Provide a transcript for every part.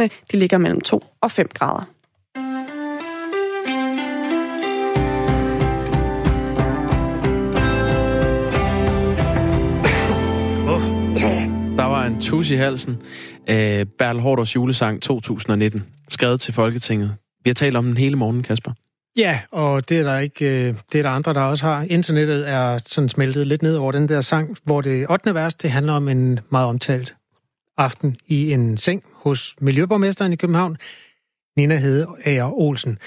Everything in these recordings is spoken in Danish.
temperaturen de ligger mellem 2 og 5 grader. Der var en tus i halsen af Bertel Haarders julesang 2019, skrevet til Folketinget. Vi har talt om den hele morgen, Kasper. Ja, og det er der ikke, det er der andre, der også har. Internettet er sådan smeltet lidt ned over den der sang, hvor det 8. vers, det handler om en meget omtalt aften i en seng hos miljøborgmesteren i København, Ninna Hedeager Olsen.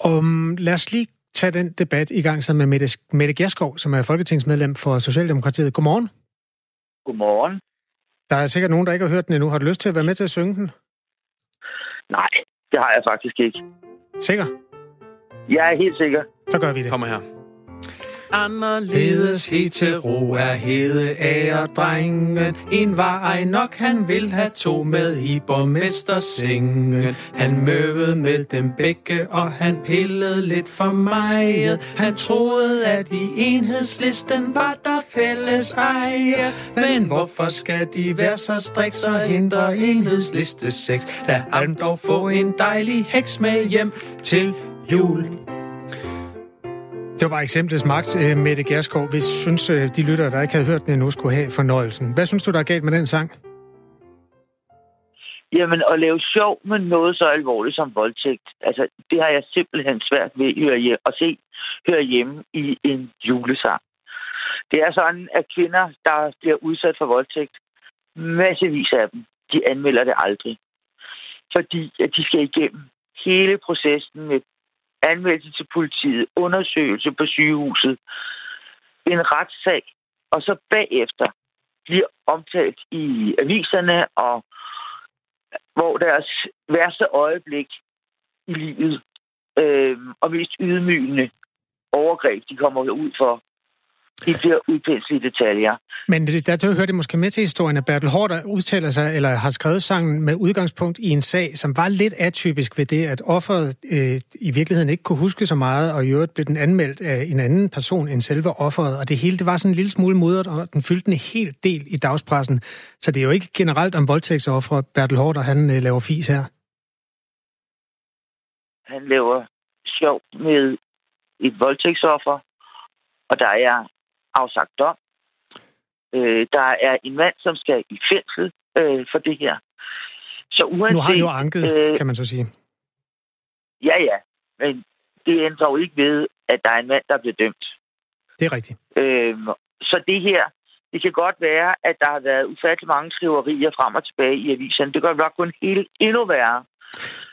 Og lad os lige tage den debat i gang sammen med Mette Gjerskov, som er folketingsmedlem for Socialdemokratiet. Godmorgen. Godmorgen. Der er sikkert nogen, der ikke har hørt den endnu. Har du lyst til at være med til at synge den? Nej, det har jeg faktisk ikke. Sikker? Jeg er helt sikker. Så gør vi det. Kommer her. Anderledes hetero er Hedeagerdrengen. En var ej nok, han vil have to med i borgmestersengen. Han møvede med dem begge, og han pillede lidt for meget. Han troede, at i Enhedslisten var der fælles ejer. Men hvorfor skal de være så striks og hindre Enhedsliste sex? Lad ham dog få en dejlig heks med hjem til jul. Det var bare eksemplets magt, Mette Gjerskov. Vi synes, de lyttere, der ikke havde hørt den endnu, skulle have fornøjelsen. Hvad synes du, der er galt med den sang? Jamen, at lave sjov med noget så alvorligt som voldtægt. Altså, det har jeg simpelthen svært ved at se, høre hjemme i en julesang. Det er sådan, at kvinder, der bliver udsat for voldtægt, massevis af dem, de anmelder det aldrig. Fordi at de skal igennem hele processen med anmeldelse til politiet, undersøgelse på sygehuset, en retssag, og så bagefter bliver omtalt i aviserne, og hvor deres værste øjeblik i livet og mest ydmygende overgreb, de kommer ud for, de bliver udpenslet i detaljer. Men der hører det måske med til historien, at Bertel Haarder udtaler sig, eller har skrevet sangen med udgangspunkt i en sag, som var lidt atypisk ved det, at offeret i virkeligheden ikke kunne huske så meget, og i øvrigt blev den anmeldt af en anden person end selve offeret, og det hele, det var sådan en lille smule mudret, og den fyldte en hel del i dagspressen. Så det er jo ikke generelt om voldtægtsofferet, Bertel Haarder, han laver fis her. Han laver sjov med et voldtægtsoffer, og der er afsagt dom. Der er en mand, som skal i fængsel for det her. Så uanset, nu har han jo anket, kan man så sige. Ja. Men det ændrer jo ikke ved, at der er en mand, der bliver dømt. Det er rigtigt. Så det her, det kan godt være, at der har været ufattelig mange skriverier frem og tilbage i avisen. Det gør nok kun helt endnu værre.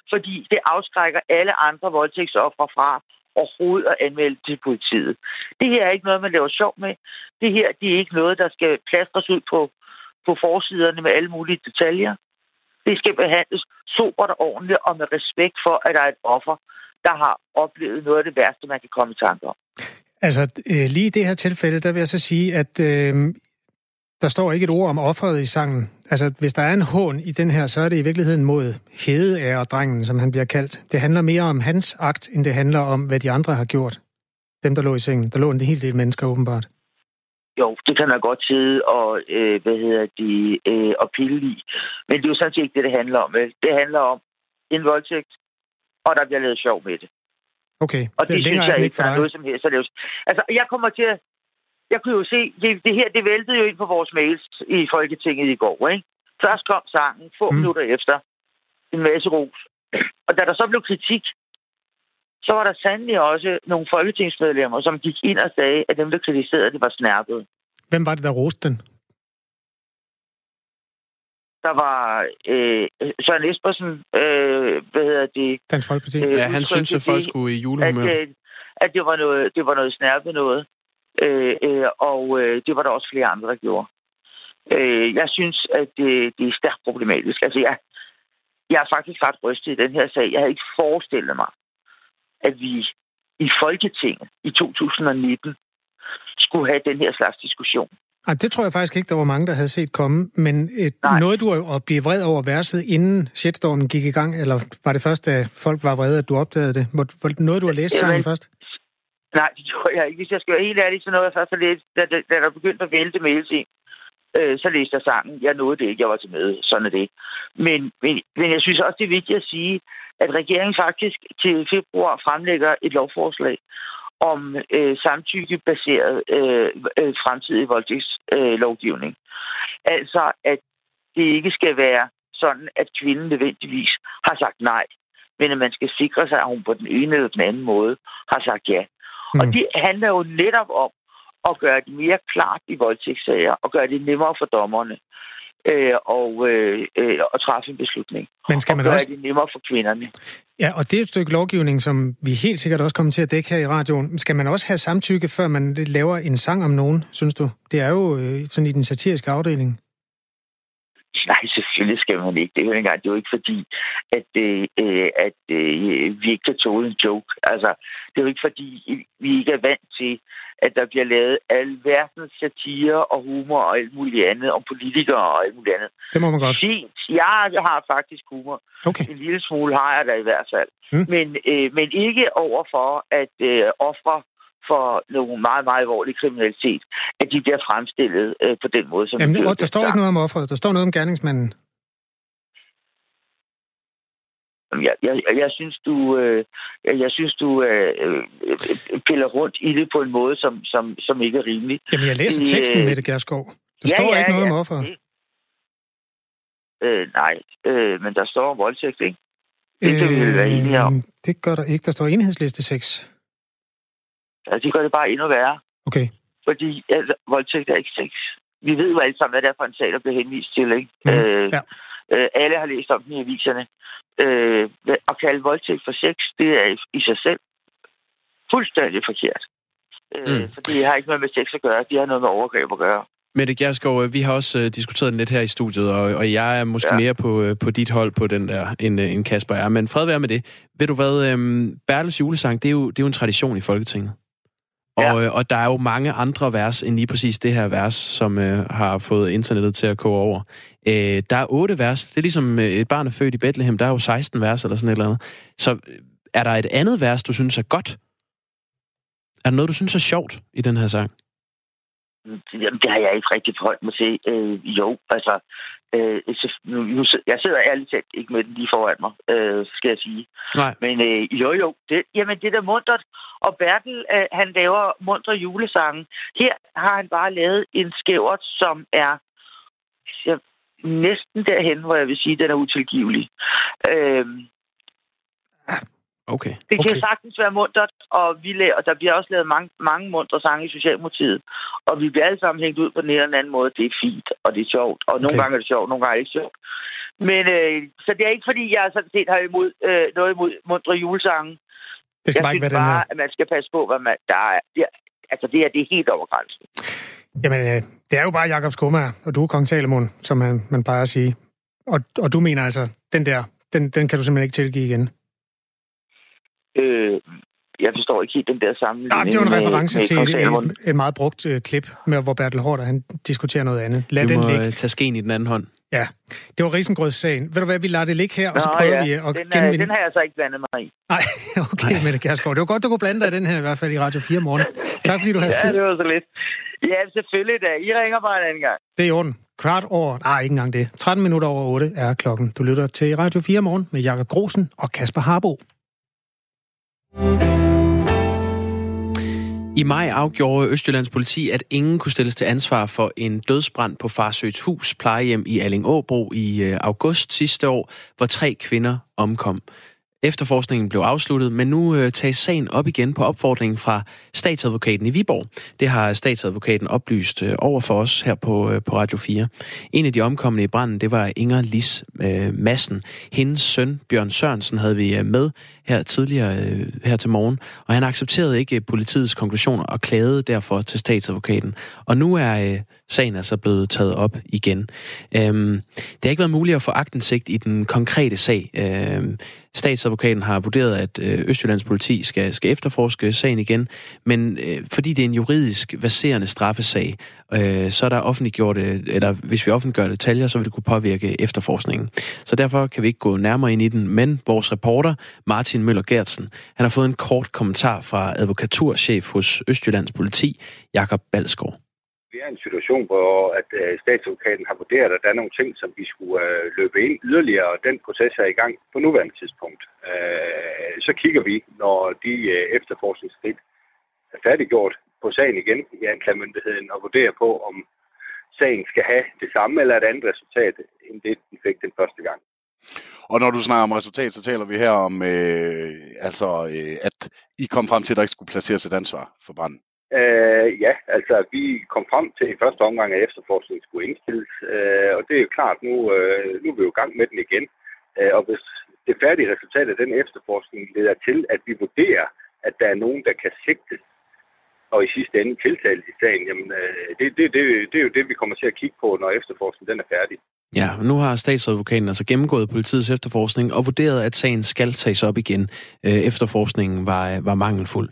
Fordi det afskrækker alle andre voldtægtsofre fra overhovedet at anmelde til politiet. Det her er ikke noget, man laver sjov med. Det her, det er ikke noget, der skal plastres ud på forsiderne med alle mulige detaljer. Det skal behandles sobert og ordentligt og med respekt for, at der er et offer, der har oplevet noget af det værste, man kan komme i tanke om. Altså, lige i det her tilfælde, der vil jeg så sige, at der står ikke et ord om offeret i sangen. Altså, hvis der er en hån i den her, så er det i virkeligheden mod Hedeagerdrengen, som han bliver kaldt. Det handler mere om hans akt, end det handler om, hvad de andre har gjort. Dem, der lå i sengen. Der lå en hel del mennesker, åbenbart. Jo, det kan man godt sidde og, og pille i. Men det er jo sådan set ikke det, det handler om. Det handler om en voldtægt, og der bliver lavet sjov med det. Okay. Og det synes jeg ikke, der er noget som helst. Altså, jeg kommer til at... Jeg kunne jo se, det her, det væltede jo ind på vores mails i Folketinget i går, ikke? Først kom sangen, få minutter efter, en masse ros. Og da der så blev kritik, så var der sandelig også nogle folketingsmedlemmer, som gik ind og sagde, at dem, der kritiserede, det var snærpet. Hvem var det, der roste den? Der var Søren Espersen, Dansk Folkeparti. Ja, han syntes, at folk skulle i julehumør. At det var noget snærpet noget. Det var der også flere andre, der gjorde. Jeg synes, at det er stærkt problematisk. Altså, jeg er faktisk ret rystet i den her sag. Jeg havde ikke forestillet mig, at vi i Folketinget i 2019 skulle have den her slags diskussion. Ej, det tror jeg faktisk ikke, der var mange, der havde set komme. Men nåede du at blive vred over verset, inden shitstormen gik i gang? Eller var det først, da folk var vrede, at du opdagede det? Nåede du at læse sangen først? Nej, det tror jeg ikke. Hvis jeg skal være helt ærlig, så noget jeg først har læst, da der begyndte at vælte mails ind. Så læste jeg sammen. Jeg nåede det ikke. Jeg var til med. Sådan er det. Men jeg synes også, det er vigtigt at sige, at regeringen faktisk til februar fremlægger et lovforslag om samtykkebaseret fremtidig voldtægtslovgivning. Altså, at det ikke skal være sådan, at kvinden nødvendigvis har sagt nej, men at man skal sikre sig, at hun på den ene eller den anden måde har sagt ja. Mm. Og det handler jo netop om at gøre det mere klart i voldtægtssager, og gøre det nemmere for dommerne og træffe en beslutning. Men skal man og gøre også... det nemmere for kvinderne. Ja, og det er et stykke lovgivning, som vi helt sikkert også kommer til at dække her i radioen. Skal man også have samtykke, før man laver en sang om nogen, synes du? Det er jo sådan i den satiriske afdeling. Nej, selvfølgelig skal man ikke. Det er jo ikke fordi, at vi ikke kan tåle en joke. Altså, det er jo ikke fordi, vi ikke er vant til, at der bliver lavet alverdens satire og humor og alt muligt andet, om politikere og alt muligt andet. Det må man godt. Sent. Jeg har faktisk humor. Okay. En lille smule har jeg der i hvert fald. Mm. Men ikke over for at ofre for nogle meget, meget alvorlige kriminalitet, at de bliver fremstillet på den måde, som... Jamen, der står ikke noget om offeret. Der står noget om gerningsmanden. Jeg synes, du piller rundt i det på en måde, som ikke er rimelig. Jamen, jeg læser teksten, Mette Gjerskov. Der står ikke noget om offeret. Nej, men der står voldtægt, ikke? Det kan vi være enige om. Det gør der ikke. Der står enhedsliste 6. Altså, de gør det bare endnu værre. Okay. Fordi altså, voldtægt er ikke sex. Vi ved jo alle sammen, hvad det er for en sag, der bliver henvist til, ikke? Alle har læst om den i aviserne. At kalde voldtægt for sex, det er i sig selv fuldstændig forkert. For det har ikke noget med sex at gøre. De har noget med overgreb at gøre. Mette Gjerskov, vi har også diskuteret lidt her i studiet, og jeg er måske mere på dit hold på den der, end Kasper er. Men fred være med det. Ved du hvad, Bertels julesang, det er jo en tradition i Folketinget. Ja. Og der er jo mange andre vers end lige præcis det her vers, som har fået internettet til at koge over. Der er 8 vers. Det er ligesom et barn er født i Bethlehem. Der er jo 16 vers eller sådan et eller andet. Så er der et andet vers, du synes er godt? Er der noget, du synes er sjovt i den her sang? Jamen, det har jeg ikke rigtig forholdt mig til. Jeg sidder ærligt talt ikke med den lige foran mig, skal jeg sige. Nej. Men det er da muntert. Og Bertel, han laver muntre julesange. Her har han bare lavet en skævert, som er næsten derhen, hvor jeg vil sige, den er utilgivelig. Okay. Det kan sagtens være muntert, og der bliver også lavet mange muntre sange i Socialdemokratiet. Og vi bliver alle sammen hængt ud på den eller anden måde. Det er fint, og det er sjovt. Og nogle gange er det sjovt, nogle gange er det ikke sjovt. Men så det er ikke, fordi jeg sådan set har noget imod muntre julesange. Det skal bare ikke være den her. At man skal passe på, hvad man... Det er helt over grænsen. Jamen, det er jo bare Jakob Skommer, og du er Kong Salomon, som man plejer at sige. Og du mener altså, den kan du simpelthen ikke tilgive igen? Jeg forstår ikke helt den der sammenligning. Nej, det er en reference til et meget brugt klip, med, hvor Bertel Haarder, han diskuterer noget andet. Lad den ligge. Tage skeen i den anden hånd. Ja, det var risengrødssagen. Ved du hvad, vi lader det ligge her, og så prøver vi at genvinde. Den har jeg så ikke blandet mig i. Nej, okay, Mette Gjerskov. Det var godt, du kunne blande dig i den her, i hvert fald i Radio 4 morgen. Tak fordi du havde tid. Ja, det var så lidt. Ja, selvfølgelig da. I ringer bare en anden gang. Det er i orden. Kvart over... Nej, ikke engang det. 13 minutter over 8 er klokken. Du lytter til Radio 4 morgen med Jakob Grosen og Kasper Harbo. I maj afgjorde Østjyllands politi, at ingen kunne stilles til ansvar for en dødsbrand på Farsøhus plejehjem i Allingåbro i august sidste år, hvor 3 kvinder omkom. Efterforskningen blev afsluttet, men nu tages sagen op igen på opfordringen fra statsadvokaten i Viborg. Det har statsadvokaten oplyst over for os her på Radio 4. En af de omkomne i branden, det var Inger Lis Madsen. Hendes søn, Bjørn Sørensen, havde vi med her tidligere her til morgen, og han accepterede ikke politiets konklusioner og klagede derfor til statsadvokaten. Og nu er sagen altså blevet taget op igen. Det har ikke været muligt at få aktindsigt i den konkrete sag. Statsadvokaten har vurderet, at Østjyllands politi skal efterforske sagen igen, men fordi det er en juridisk verserende straffesag, så er der offentliggjort, eller hvis vi offentliggør detaljer, så vil det kunne påvirke efterforskningen. Så derfor kan vi ikke gå nærmere ind i den, men vores reporter, Martin Møller Gertsen, han har fået en kort kommentar fra advokaturchef hos Østjyllands politi, Jakob Balskov. Vi er i en situation, hvor at statsadvokaten har vurderet, at der er nogle ting, som vi skulle løbe ind yderligere, og den proces er i gang på nuværende tidspunkt. Så kigger vi, når de efterforskningsskridt er færdiggjort på sagen igen i anklagemyndigheden og vurderer på, om sagen skal have det samme eller et andet resultat, end det den fik den første gang. Og når du snakker om resultat, så taler vi her om, at I kom frem til, at der ikke skulle placeres et ansvar for branden. Vi kom frem til i første omgang, at efterforskningen skulle indstilles, og det er jo klart, nu er vi jo i gang med den igen. Og hvis det færdige resultat af den efterforskning leder til, at vi vurderer, at der er nogen, der kan sigtes, og i sidste ende tiltales i sagen, jamen det er jo det, vi kommer til at kigge på, når efterforskningen den er færdig. Ja, nu har statsadvokaten altså gennemgået politiets efterforskning og vurderet, at sagen skal tages op igen. Efterforskningen var mangelfuld.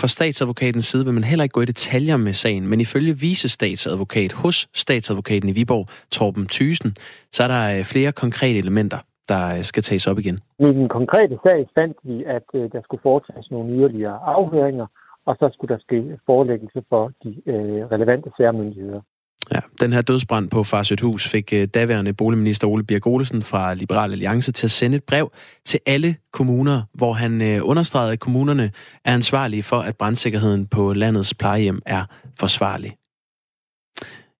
Fra statsadvokatens side vil man heller ikke gå i detaljer med sagen, men ifølge vicestatsadvokat hos statsadvokaten i Viborg, Torben Thysen, så er der flere konkrete elementer, der skal tages op igen. I den konkrete sag fandt vi, at der skulle foretages nogle yderligere afhøringer, og så skulle der ske forelæggelse for de relevante særmyndigheder. Ja, den her dødsbrand på Farsøhus fik daværende boligminister Ole Birk Olesen fra Liberal Alliance til at sende et brev til alle kommuner, hvor han understregede, at kommunerne er ansvarlige for, at brandsikkerheden på landets plejehjem er forsvarlig.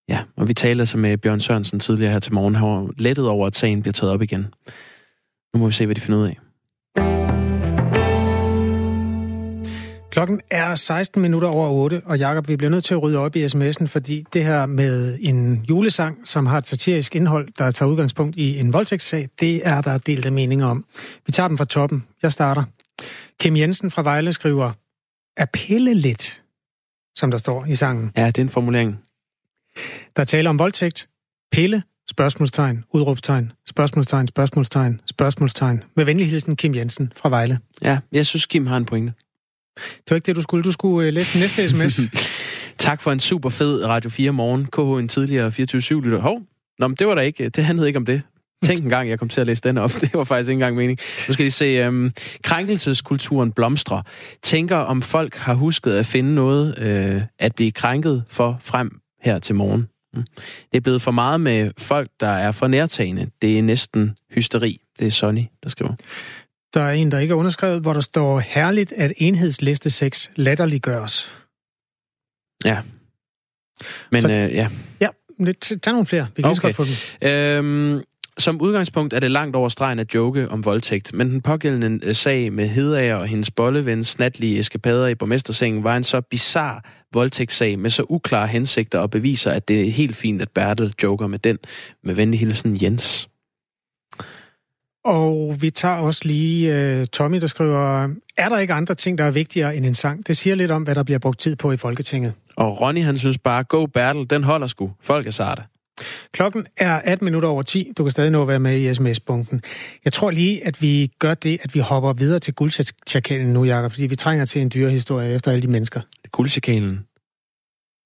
Ja, og vi talte altså med Bjørn Sørensen tidligere her til morgen, han var lettet over, at sagen bliver taget op igen. Nu må vi se, hvad de finder ud af. Klokken er 16 minutter over 8, og Jakob, vi bliver nødt til at rydde op i sms'en, fordi det her med en julesang, som har et satirisk indhold, der tager udgangspunkt i en voldtægtssag, det er der delte meninger om. Vi tager dem fra toppen. Jeg starter. Kim Jensen fra Vejle skriver, at pille lidt, som der står i sangen. Ja, det er en formulering. Der taler om voldtægt. Pille, spørgsmålstegn, udråbstegn, spørgsmålstegn, spørgsmålstegn, spørgsmålstegn. Med venlig hilsen, Kim Jensen fra Vejle. Ja, jeg synes, Kim har en pointe. Det var ikke det, du skulle. Du skulle læse den næste sms. Tak for en super fed Radio 4 morgen. KH, en tidligere 24/7-lytter. Hov, nå, men det var der ikke. Det handlede ikke om det. Tænk en gang, jeg kom til at læse den op. Det var faktisk ikke engang mening. Nu skal I se. Krænkelseskulturen blomstrer. Tænker, om folk har husket at finde noget at blive krænket for frem her til morgen. Det er blevet for meget med folk, der er for nærtagende. Det er næsten hysteri. Det er Sonny, der skriver. Der er en, der ikke er underskrevet, hvor der står herligt, at enhedsliste 6 latterliggøres. Ja. Men så, ja. Ja, tag nogle flere. Vi kan okay. Godt få dem. Som udgangspunkt er det langt over stregen at joke om voldtægt, men den pågældende sag med Hedeager og hendes bollevens natlige eskapader i borgmestersengen var en så bizar voldtægtssag med så uklare hensigter og beviser, at det er helt fint, at Bertel joker med den. Med venlig hilsen, Jens. Og vi tager også lige Tommy, der skriver, er der ikke andre ting, der er vigtigere end en sang? Det siger lidt om, hvad der bliver brugt tid på i Folketinget. Og Ronny, han synes bare, go Bertel, den holder sgu. Folk er sarte. Klokken er 18 minutter over 10. Du kan stadig nå at være med i sms-bunken. Jeg tror lige, at vi gør det, at vi hopper videre til guldchakalen nu, Jakob, fordi vi trænger til en dyrehistorie efter alle de mennesker. Guldchakalen.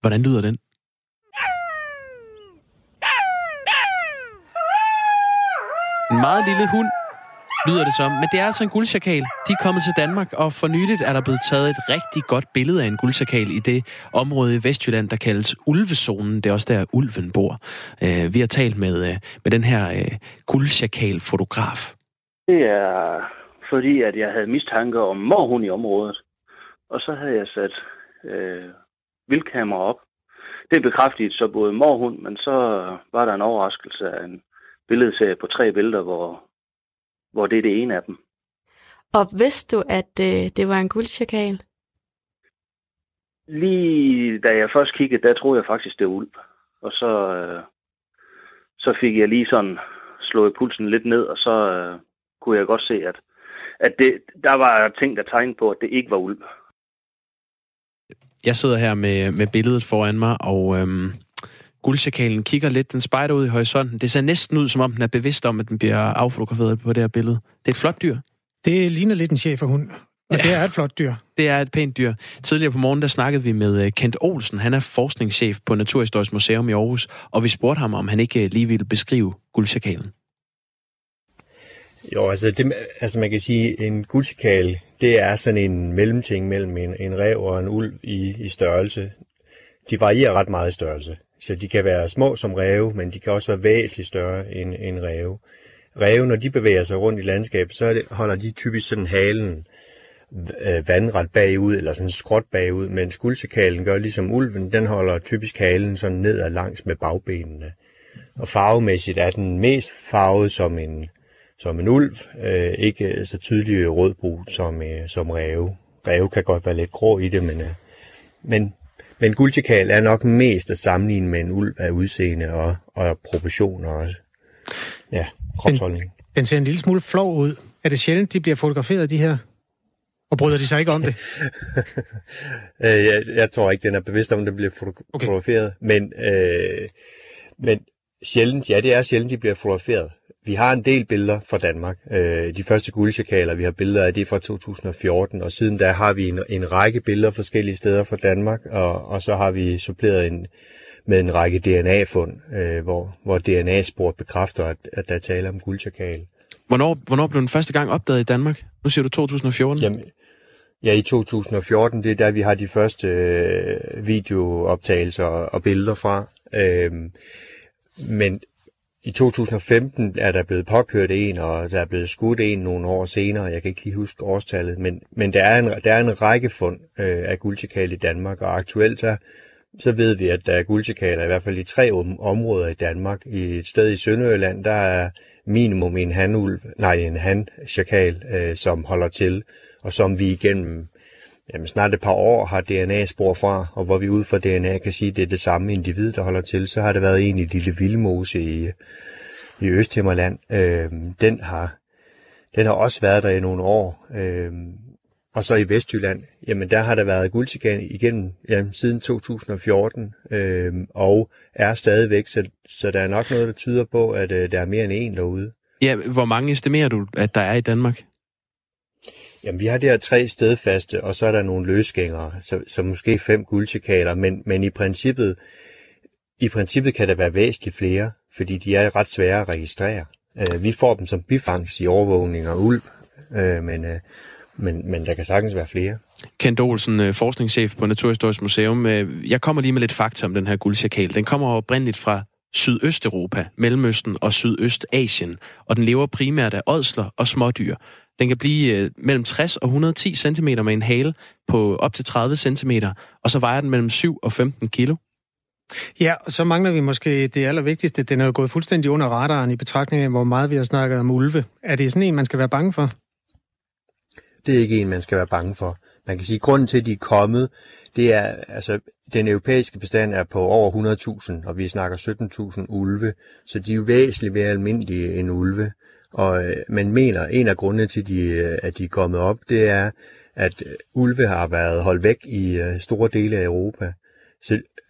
Hvordan lyder den? En meget lille hund, lyder det som. Men det er altså en guldsjakal. De er kommet til Danmark, og for nyligt er der blevet taget et rigtig godt billede af en guldsjakal i det område i Vestjylland, der kaldes Ulvezonen. Det er også der, ulven bor. Vi har talt med den her guldsjakal-fotograf. Det er fordi, at jeg havde mistanke om morhund i området. Og så havde jeg sat vildkamera op. Det bekræftede så både morhund, men så var der en overraskelse af en billedserie på 3 billeder, hvor det er det ene af dem. Og vidste du, at det var en guldchakal? Lige da jeg først kiggede, der troede jeg faktisk, det var ulv. Og så fik jeg lige sådan slået pulsen lidt ned, og så kunne jeg godt se, at det, der var ting, der tegnede på, at det ikke var ulv. Jeg sidder her med billedet foran mig, og guldchakalen kigger lidt, den spejder ud i horisonten. Det ser næsten ud, som om den er bevidst om, at den bliver affotograferet på det her billede. Det er et flot dyr. Det ligner lidt en schæferhund, og ja, det er et flot dyr. Det er et pænt dyr. Tidligere på morgen, der snakkede vi med Kent Olsen. Han er forskningschef på Naturhistorisk Museum i Aarhus, og vi spurgte ham, om han ikke lige ville beskrive guldchakalen. Jo, altså man kan sige, en guldchakal, det er sådan en mellemting mellem en ræv og en ulv i størrelse. de varierer ret meget i størrelse. Så de kan være små som ræve, men de kan også være væsentligt større end ræve. Ræve, når de bevæger sig rundt i landskabet, så holder de typisk sådan halen vandret bagud, eller sådan skråt bagud, men skuldsakalen gør ligesom ulven, den holder typisk halen sådan nedad langs med bagbenene. Og farvemæssigt er den mest farvet som en ulv, ikke så tydelig rødbrun som ræve. Ræve kan godt være lidt grå i det, men guldsjakal er nok mest at sammenligne med en ulv af udseende og proportioner også. Ja, kropsholdning. Den ser en lille smule flov ud. Er det sjældent, de bliver fotograferet, de her? Og bryder de sig ikke om det? Jeg tror ikke, den er bevidst om, at den bliver fotograferet. Okay. Men sjældent, ja, det er sjældent, de bliver fotograferet. Vi har en del billeder fra Danmark. De første guldsjakaler, vi har billeder af, det er fra 2014, og siden da har vi en række billeder forskellige steder fra Danmark, og så har vi suppleret med en række DNA-fund, hvor DNA-spor bekræfter, at der taler om guldsjakal. Hvornår blev den første gang opdaget i Danmark? Nu siger du 2014. Jamen, ja, i 2014, det er der, vi har de første videooptagelser og billeder fra. Men i 2015 er der blevet påkørt en, og der er blevet skudt en nogle år senere. Jeg kan ikke lige huske årstallet, men der er en række fund af guldsjakal i Danmark, og aktuelt så ved vi, at der er guldsjakaler i hvert fald i 3 områder i Danmark. I et sted i Sønderjylland, der er minimum en handsjakal, som holder til, og som vi igennem snart et par år har DNA-spor fra, og hvor vi ud fra DNA kan sige, at det er det samme individ, der holder til. Så har der været en i Lille Vildmose i Østhimmerland. Den har også været der i nogle år. Og så i Vestjylland, jamen der har der været guldsjakal igennem siden 2014, og er stadigvæk, så der er nok noget, der tyder på, at der er mere end en derude. Ja, hvor mange estimerer du, at der er i Danmark? Jamen, vi har der 3 stedfaste, og så er der nogle løsgængere, så måske 5 guldsjakaler, men i princippet kan der være væsentligt flere, fordi de er ret svære at registrere. Vi får dem som bifangst i overvågning og ulv, men der kan sagtens være flere. Kent Olsen, forskningschef på Naturhistorisk Museum. Jeg kommer lige med lidt fakta om den her guldsjakal. Den kommer oprindeligt fra Sydøsteuropa, Mellemøsten og Sydøstasien, og den lever primært af ådsler og smådyr. Den kan blive mellem 60 og 110 cm med en hale på op til 30 cm, og så vejer den mellem 7 og 15 kilo. Ja, og så mangler vi måske det allervigtigste. Den er jo gået fuldstændig under radaren i betragtning af, hvor meget vi har snakket om ulve. Er det sådan en, man skal være bange for? Det er ikke en, man skal være bange for. Man kan sige, at grunden til, at de er kommet, det er, altså, den europæiske bestand er på over 100.000, og vi snakker 17.000 ulve, så de er jo væsentligt mere almindelige end ulve. Og man mener, en af grundene til, at de er kommet op, det er, at ulve har været holdt væk i store dele af Europa.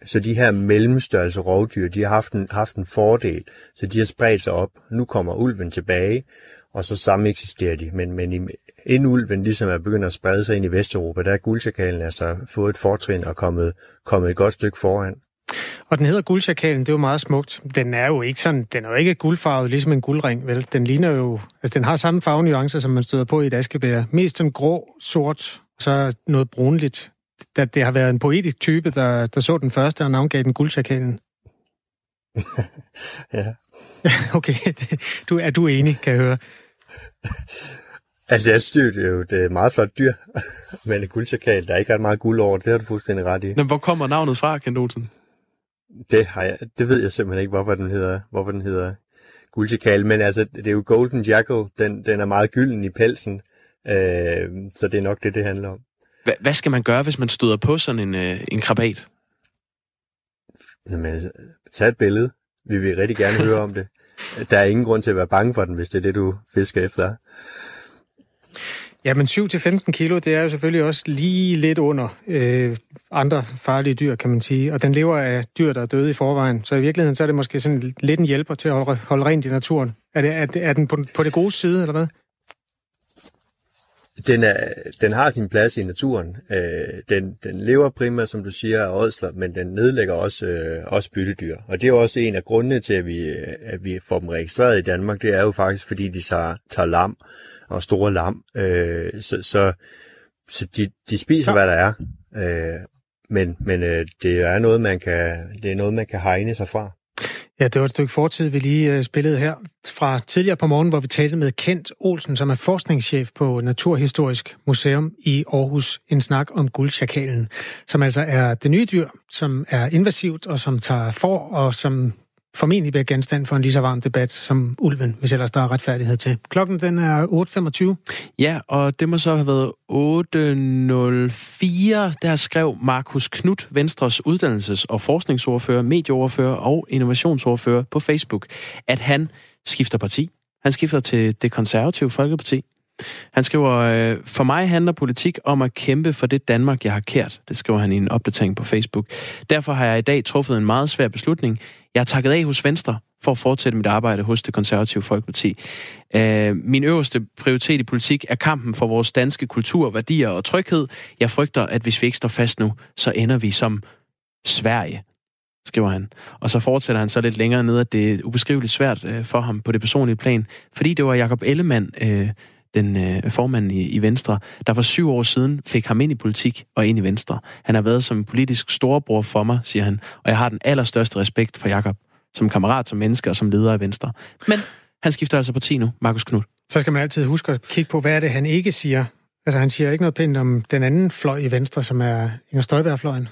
Så de her mellemstørrelse rovdyr, de har haft en fordel, så de har spredt sig op. Nu kommer ulven tilbage, og så sammen eksisterer de. Men inden ulven ligesom er begyndt at sprede sig ind i Vesteuropa, der er guldsjakalen altså fået et fortrin og kommet et godt stykke foran. Og den hedder guldsjakalen, det er jo meget smukt. Den er jo ikke guldfarvet ligesom en guldring, vel? Den ligner jo, altså den har samme farvenuancer, som man støder på i et askebær. Mest en grå, sort, så noget brunligt. Det har været en poetisk type, der så den første og navngav den guldsjakalen. Ja. Okay, er du enig, kan jeg høre? Altså, jeg synes, det er jo et meget flot dyr, men en guldsjakal, der er ikke ret meget guld over det, har du fuldstændig ret i. Men hvor kommer navnet fra, Kent Olsen? Det ved jeg simpelthen ikke, hvorfor den hedder guldsjakal, men altså, det er jo Golden Jackal, den er meget gylden i pelsen, så det er nok det handler om. Hvad skal man gøre, hvis man støder på sådan en krabat? Jamen, tag et billede. Vi vil rigtig gerne høre om det. Der er ingen grund til at være bange for den, hvis det er det, du fisker efter. Jamen, 7-15 kilo, det er jo selvfølgelig også lige lidt under andre farlige dyr, kan man sige. Og den lever af dyr, der er døde i forvejen. Så i virkeligheden, så er det måske sådan lidt en hjælper til at holde rent i naturen. Er den på det gode side, eller hvad? Den har sin plads i naturen. Den lever primært, som du siger, af ådsler, men den nedlægger også byttedyr. Og det er jo også en af grundene til, at vi får dem registreret i Danmark. Det er jo faktisk, fordi de tager lam og store lam. Så de spiser, hvad der er. Men det er noget, man kan hegne sig fra. Ja, det var et stykke fortid, vi lige spillede her fra tidligere på morgen, hvor vi talte med Kent Olsen, som er forskningschef på Naturhistorisk Museum i Aarhus. En snak om guldsjakalen, som altså er det nye dyr, som er invasivt og som tager for, og som formentlig bliver genstand for en lige så varm debat som ulven, hvis ellers der er retfærdighed til. Klokken den er 8.25. Ja, og det må så have været 8.04. Der skrev Marcus Knuth, Venstres uddannelses- og forskningsordfører, medieordfører og innovationsordfører på Facebook, at han skifter parti. Han skifter til Det Konservative Folkeparti. Han skriver, for mig handler politik om at kæmpe for det Danmark, jeg har kært. Det skriver han i en opdatering på Facebook. Derfor har jeg i dag truffet en meget svær beslutning. Jeg har takket af hos Venstre for at fortsætte mit arbejde hos Det Konservative Folkeparti. Min øverste prioritet i politik er kampen for vores danske kultur, værdier og tryghed. Jeg frygter, at hvis vi ikke står fast nu, så ender vi som Sverige, skriver han. Og så fortsætter han så lidt længere ned, at det er ubeskriveligt svært for ham på det personlige plan. Fordi det var Jakob Ellemann, den formand i Venstre, der for 7 år siden fik ham ind i politik og ind i Venstre. Han har været som en politisk storebror for mig, siger han, og jeg har den allerstørste respekt for Jakob som kammerat, som menneske og som leder af Venstre. Men han skifter altså parti nu, Marcus Knuth. Så skal man altid huske at kigge på, hvad er det, han ikke siger. Altså, han siger ikke noget pænt om den anden fløj i Venstre, som er Inger Støjberg-fløjen.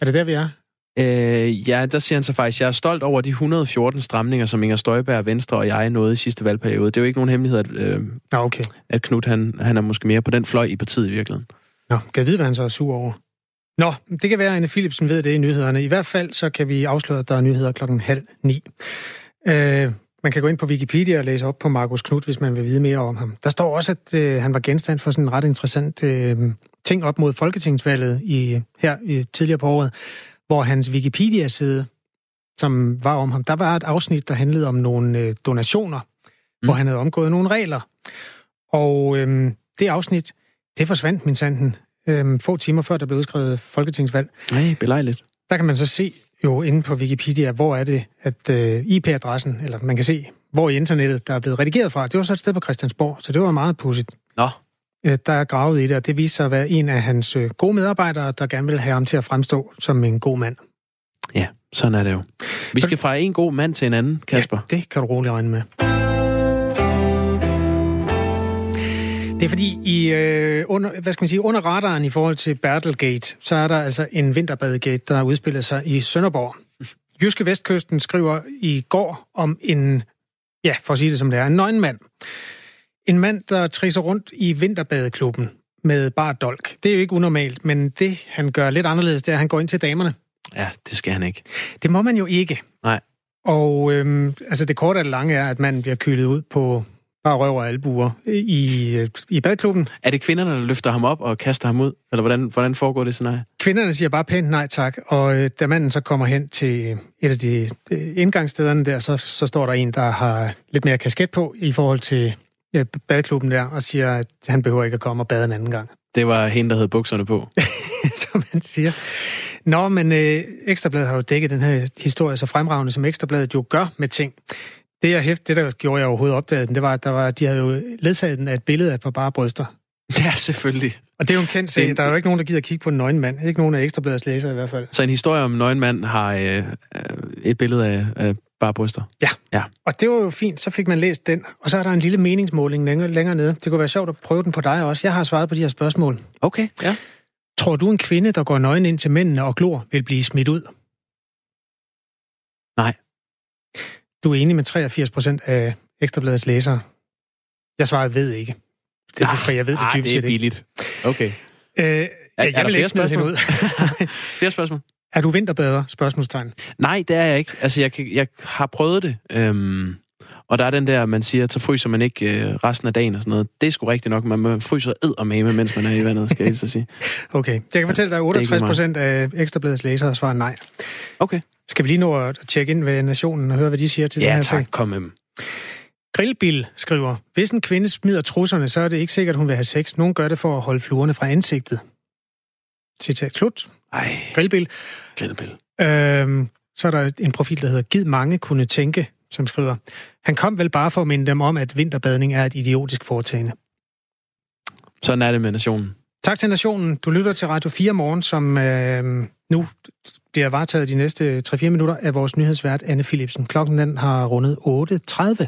Er det der, vi er? Ja, der siger han så faktisk, jeg er stolt over de 114 stramninger, som Inger Støjberg, Venstre og jeg nåede i sidste valgperiode. Det er jo ikke nogen hemmelighed, at Knuth, han er måske mere på den fløj i partiet i virkeligheden. Nå, kan jeg vide, hvad han så er sur over? Nå, det kan være, at Anne Philipsen ved det i nyhederne. I hvert fald så kan vi afsløre, at der er nyheder 8:30. Man kan gå ind på Wikipedia og læse op på Marcus Knuth, hvis man vil vide mere om ham. Der står også, at han var genstand for sådan en ret interessant ting op mod folketingsvalget her tidligere på året, hvor hans Wikipedia-side, som var om ham, der var et afsnit, der handlede om nogle donationer, hvor han havde omgået nogle regler. Og det afsnit, det forsvandt minsanden få timer før, der blev udskrevet folketingsvalg. Nej, belejligt. Der kan man så se jo inde på Wikipedia, hvor er det, at IP-adressen, eller man kan se, hvor i internettet, der er blevet redigeret fra. Det var så et sted på Christiansborg, så det var meget pudsigt. Nå. Der er gravet i det, og det viser sig at være en af hans gode medarbejdere, der gerne vil have ham til at fremstå som en god mand. Ja, sådan er det jo. Vi skal fra en god mand til en anden, Kasper. Ja, det kan du roligt regne med. Det er fordi, under radaren i forhold til Bertelgate, så er der altså en vinterbadegate, der udspiller sig i Sønderborg. Jyske Vestkysten skriver i går om en, ja, for at sige det som det er, en nøgenmand. En mand, der trisser rundt i vinterbadeklubben med bare dolk. Det er jo ikke unormalt, men det, han gør lidt anderledes, det er, at han går ind til damerne. Ja, det skal han ikke. Det må man jo ikke. Nej. Og altså det korte og det lange er, at manden bliver kylet ud på bare røv og albuer i badeklubben. Er det kvinderne, der løfter ham op og kaster ham ud? Eller hvordan foregår det scenarie? Kvinderne siger bare pænt nej tak, og da manden så kommer hen til et af de indgangsstederne der, så står der en, der har lidt mere kasket på i forhold til badeklubben der, og siger, at han behøver ikke at komme og bade en anden gang. Det var hende, der havde bukserne på. Som han siger. Nå, men Ekstrabladet har jo dækket den her historie så fremragende, som Ekstrabladet jo gør med ting. Det, der gjorde, jeg overhovedet opdagede den, det var, at de havde jo ledsaget den af et billede af et par bare bryster. Ja, selvfølgelig. Og det er jo en kendt sag. Der er jo ikke nogen, der gider kigge på en nøgenmand. Ikke nogen af Ekstrabladets læsere i hvert fald. Så en historie om en nøgenmand har et billede af bare bryster. Ja, og det var jo fint. Så fik man læst den. Og så er der en lille meningsmåling længere nede. Det kunne være sjovt at prøve den på dig også. Jeg har svaret på de her spørgsmål. Okay, ja. Tror du, en kvinde, der går nøgen ind til mændene og glor, vil blive smidt ud? Nej. Du er enig med 83% af Ekstrabladets læsere. Jeg svarede ved ikke. Det er, for jeg ved det dybest set ikke. Det er billigt. Okay. Jeg vil ikke smide hende ud. Flere spørgsmål. Er du vinterbader? Spørgsmålstegn. Nej, det er jeg ikke. Altså, jeg har prøvet det. Og der er den der, man siger, så fryser man ikke resten af dagen og sådan noget. Det er sgu rigtigt nok. Man fryser eddermame, mens man er i vandet, skal jeg helst sige. Okay. Jeg kan fortælle dig, at 68% af Ekstrabladets læsere svarer nej. Okay. Skal vi lige nå at tjekke ind ved Nationen og høre, hvad de siger til den her sag? Ja, tak. Kom med dem. Grillbil skriver, hvis en kvinde smider trusserne, så er det ikke sikkert, hun vil have sex. Nogen gør det for at holde fluerne fra ansigtet. Citat slut. Ej. Grillbil. Så er der en profil, der hedder Gid mange kunne tænke, som skriver, han kom vel bare for at minde dem om, at vinterbadning er et idiotisk foretagende. Sådan er det med Nationen. Tak til Nationen. Du lytter til Radio 4 Morgen, som nu bliver varetaget de næste 3-4 minutter af vores nyhedsvært Anne Philipsen. Klokken den har rundet 8:30.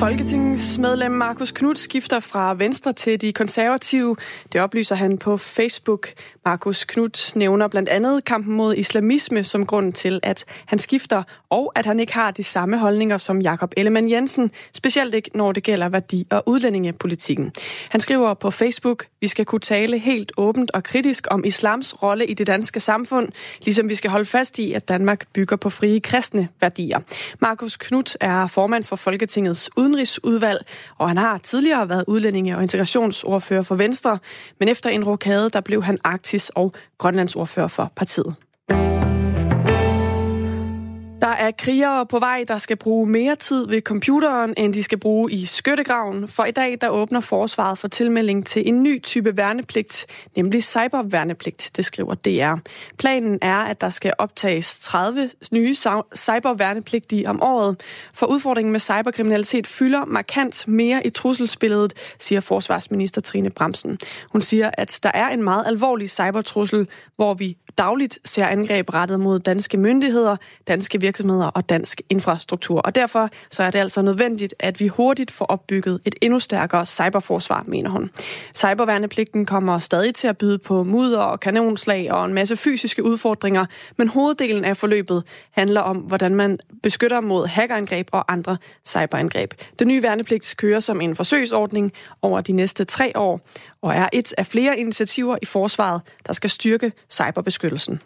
Folketingsmedlem Marcus Knuth skifter fra Venstre til De Konservative. Det oplyser han på Facebook. Marcus Knuth nævner blandt andet kampen mod islamisme som grund til, at han skifter, og at han ikke har de samme holdninger som Jakob Ellemann Jensen, specielt ikke når det gælder værdi- og udlændingepolitikken. Han skriver på Facebook: "Vi skal kunne tale helt åbent og kritisk om islams rolle i det danske samfund, ligesom vi skal holde fast i, at Danmark bygger på frie kristne værdier." Marcus Knuth er formand for Folketingets udenrigsudvalg, og han har tidligere været udlændinge- og integrationsordfører for Venstre, men efter en rokade, der blev han Arktis- og Grønlandsordfører for partiet. Der er krigere på vej, der skal bruge mere tid ved computeren, end de skal bruge i skyttegraven. For i dag, der åbner forsvaret for tilmelding til en ny type værnepligt, nemlig cyberværnepligt, det skriver DR. Planen er, at der skal optages 30 nye cyberværnepligtige om året. For udfordringen med cyberkriminalitet fylder markant mere i trusselsbilledet, siger forsvarsminister Trine Bramsen. Hun siger, at der er en meget alvorlig cybertrussel, hvor vi dagligt ser angreb rettet mod danske myndigheder, danske virksomheder og dansk infrastruktur. Og derfor så er det altså nødvendigt, at vi hurtigt får opbygget et endnu stærkere cyberforsvar, mener hun. Cyberværnepligten kommer stadig til at byde på mudder og kanonslag og en masse fysiske udfordringer, men hoveddelen af forløbet handler om, hvordan man beskytter mod hackerangreb og andre cyberangreb. Den nye værnepligt kører som en forsøgsordning over de næste 3 år, og er et af flere initiativer i forsvaret, der skal styrke cyberbeskyttelsen.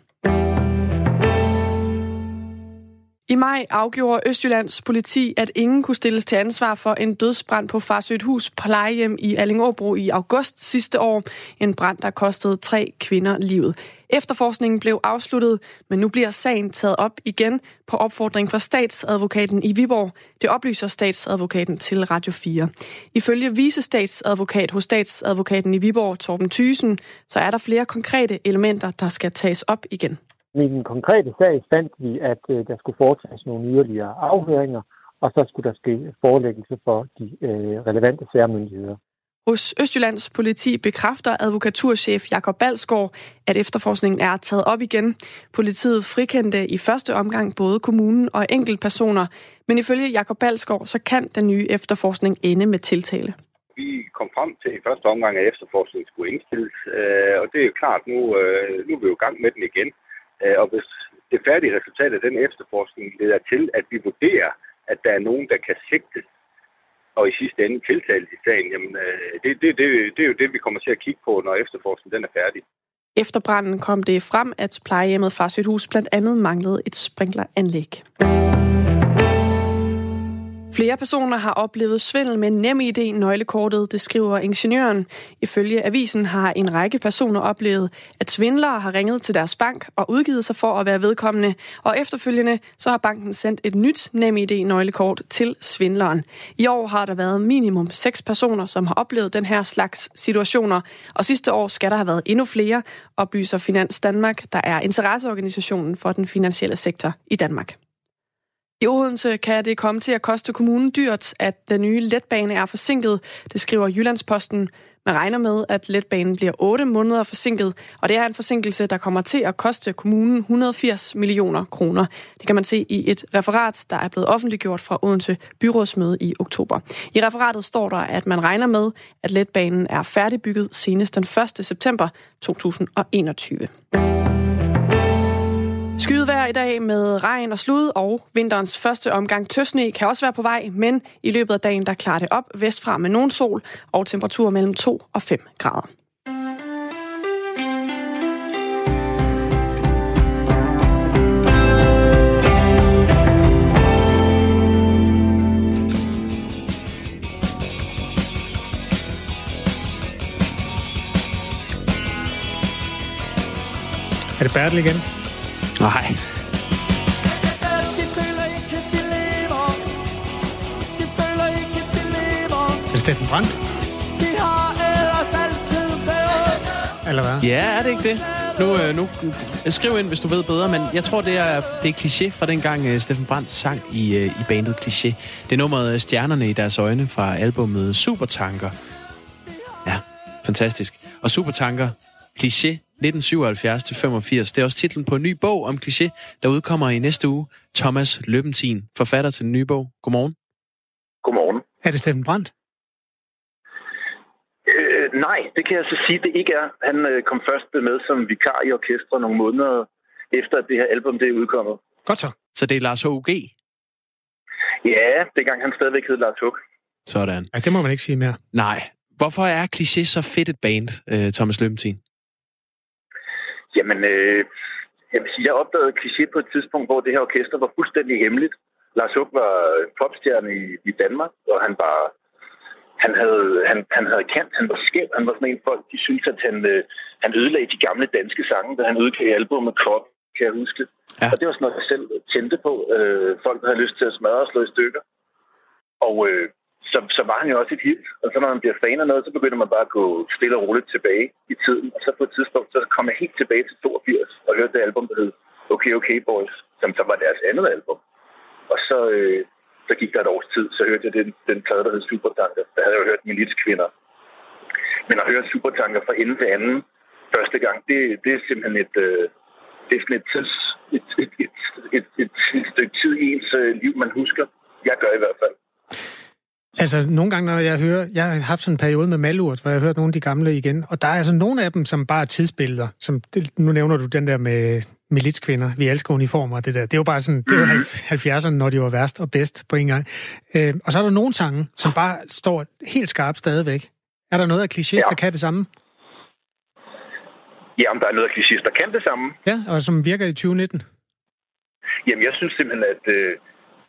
I maj afgjorde Østjyllands politi, at ingen kunne stilles til ansvar for en dødsbrand på Farsøhus plejehjem i Allingåbro i august sidste år. En brand, der kostede 3 kvinder livet. Efterforskningen blev afsluttet, men nu bliver sagen taget op igen på opfordring fra statsadvokaten i Viborg. Det oplyser statsadvokaten til Radio 4. Ifølge vicestatsadvokat hos statsadvokaten i Viborg, Torben Thysen, så er der flere konkrete elementer, der skal tages op igen. I den konkrete sag fandt vi, at der skulle foretages nogle yderligere afhøringer, og så skulle der ske forelæggelse for de relevante særmyndigheder. Hos Østjyllands politi bekræfter advokaturchef Jakob Balskov, at efterforskningen er taget op igen. Politiet frikendte i første omgang både kommunen og enkeltpersoner, men ifølge Jakob Balskov, så kan den nye efterforskning ende med tiltale. Vi kom frem til i første omgang, at efterforskningen skulle indstilles, og det er jo klart, nu er vi jo i gang med den igen. Og hvis det færdige resultat af den efterforskning leder til, at vi vurderer, at der er nogen, der kan sigtes, og i sidste ende tiltales i sagen, jamen det er jo det, vi kommer til at kigge på, når efterforskningen den er færdig. Efter branden kom det frem, at plejehjemmet Farsøhus blandt andet manglede et sprinkleranlæg. Flere personer har oplevet svindel med NemID-nøglekortet, det skriver Ingeniøren. Ifølge avisen har en række personer oplevet, at svindlere har ringet til deres bank og udgivet sig for at være vedkommende, og efterfølgende så har banken sendt et nyt NemID-nøglekort til svindleren. I år har der været minimum 6 personer, som har oplevet den her slags situationer, og sidste år skal der have været endnu flere, oplyser Finans Danmark, der er interesseorganisationen for den finansielle sektor i Danmark. I Odense kan det komme til at koste kommunen dyrt, at den nye letbane er forsinket, det skriver Jyllandsposten. Man regner med, at letbanen bliver 8 måneder forsinket, og det er en forsinkelse, der kommer til at koste kommunen 180 millioner kroner. Det kan man se i et referat, der er blevet offentliggjort fra Odense byrådsmøde i oktober. I referatet står der, at man regner med, at letbanen er færdigbygget senest den 1. september 2021. Skydevejr i dag med regn og slud, og vinterens første omgang tøsne kan også være på vej, men i løbet af dagen, der klarer det op vestfra med nogen sol og temperaturer mellem 2 og 5 grader. Er det Bertel igen? Nej. Er det Steffen Brandt? Eller hvad? Ja, er det ikke det? Nu skriv ind, hvis du ved bedre, men jeg tror, det er Kliché fra dengang Steffen Brandt sang i bandet Kliché. Det er nummeret Stjernerne i deres øjne fra albumet Supertanker. Ja, fantastisk. Og Supertanker, Kliché, 1977-85. Det er også titlen på en ny bog om Kliché, der udkommer i næste uge. Thomas Løbentin, forfatter til den nye bog. Godmorgen. Godmorgen. Er det Steffen Brandt? Nej, det kan jeg så sige, det ikke er. Han kom først med som vikar i orkestret nogle måneder efter, at det her album det er udkommet. Godt så. Så det er Lars H.U.G.? Ja, dengang han stadigvæk hed Lars H.U.G. Sådan. Ja, det må man ikke sige mere. Nej. Hvorfor er Kliché så fedt et band, Thomas Løbentin? Jamen, jeg vil sige, jeg opdagede Kliché på et tidspunkt, hvor det her orkester var fuldstændig hemmeligt. Lars H.U.G. var popstjerne i Danmark, og han var... Han havde kendt, han var skæv, han var sådan en folk, de synes, at han ødelagde de gamle danske sange, da han udgav albumet Krop, kan jeg huske. Ja. Og det var sådan noget, jeg selv tændte på. Folk havde lyst til at smadre og slå i stykker. Og så var han jo også et hit, og så når man bliver fan af noget, så begynder man bare at gå stille og roligt tilbage i tiden. Og så på et tidspunkt, så kom jeg helt tilbage til 82 og hørte det album, der hed Okay, Okay Boys, som så var deres andet album. Og så... Så gik der et års tid, så hørte jeg den plade, der hed Supertanker. Der havde jeg jo hørt militskvinder. Men at høre Supertanker fra ende til anden første gang, det er simpelthen et stykke tid i ens liv, man husker. Jeg gør i hvert fald. Altså, nogle gange, når jeg hører... Jeg har haft sådan en periode med Malurt, hvor jeg har hørt nogle af de gamle igen. Og der er altså nogle af dem, som bare er tidsbilleder. Som, nu nævner du den der med... militskvinder, vi elsker uniformer og det der. Det er jo bare sådan, det var 70'erne, når de var værst og bedst på en gang. Og så er der nogle sange, som bare står helt skarpt stadigvæk. Er der noget af Kliché, der kan det samme? Ja, om der er noget af Kliché, der kan det samme. Ja, og som virker i 2019. Jamen, jeg synes simpelthen, at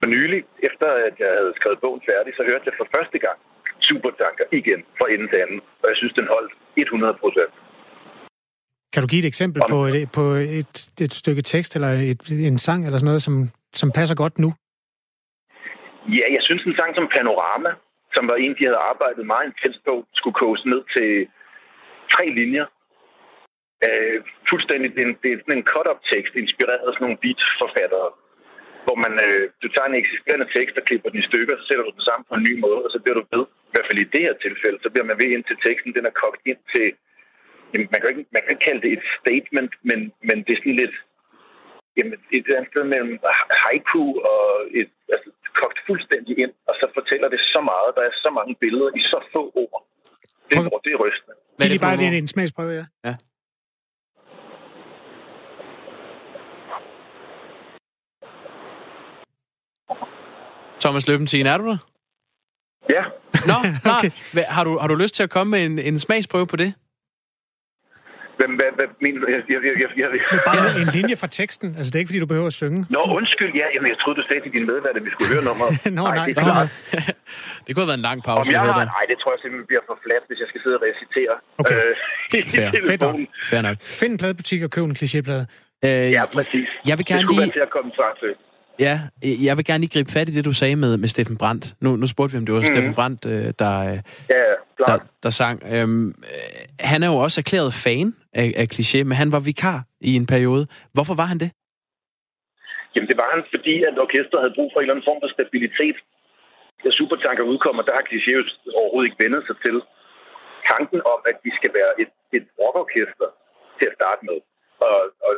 for nylig, efter at jeg havde skrevet bogen færdig, så hørte jeg for første gang Supertanker igen fra enden til anden. Og jeg synes, den holdt 100%. Kan du give et eksempel på et stykke tekst eller en sang eller sådan noget, som passer godt nu? Ja, jeg synes en sang som Panorama, som var en, de havde arbejdet meget intenst på, skulle koges ned til 3 linjer. Fuldstændig, det er sådan en cut-up tekst, inspireret af sådan nogle beat-forfattere, hvor du tager en eksisterende tekst og klipper den i stykker, så sætter du den sammen på en ny måde, og så bliver du ved, i hvert fald i det her tilfælde, så bliver man ved indtil teksten, den er kogt ind til... Jamen, man kan ikke kalde det et statement, men det er sådan lidt... Jamen, et andet sted mellem haiku og et... Altså, kogt fuldstændig ind, og så fortæller det så meget. Der er så mange billeder i så få ord. Det er rystende. Det er bare en smagsprøve, ja. Ja. Thomas Løbentin, er du der? Ja. Nå, okay. Har du lyst til at komme med en smagsprøve på det? Hvad mener du? Bare en linje fra teksten. Altså, det er ikke, fordi du behøver at synge. Nå, undskyld. Ja, jamen, jeg troede, du sagde til dine medværter, at vi skulle høre nummeret. Nej, det er klart. Det kunne have været en lang pause. Nej, det tror jeg simpelthen bliver for flat, hvis jeg skal sidde og recitere. Okay. Fair nok. Find en pladebutik og køb en klichéplade. Ja, præcis. Jeg skulle være til at komme i Farsøhus. Ja, jeg vil gerne lige gribe fat i det, du sagde med Steffen Brandt. Nu spurgte vi, om det var Steffen Brandt, der sang. Han er jo også erklæret fan af Kliché, men han var vikar i en periode. Hvorfor var han det? Jamen, det var han, fordi at orkestret havde brug for en eller anden form for stabilitet. Da Supertanker udkommer, der har Kliché overhovedet ikke vendet sig til tanken om, at vi skal være et rockorkester til at starte med.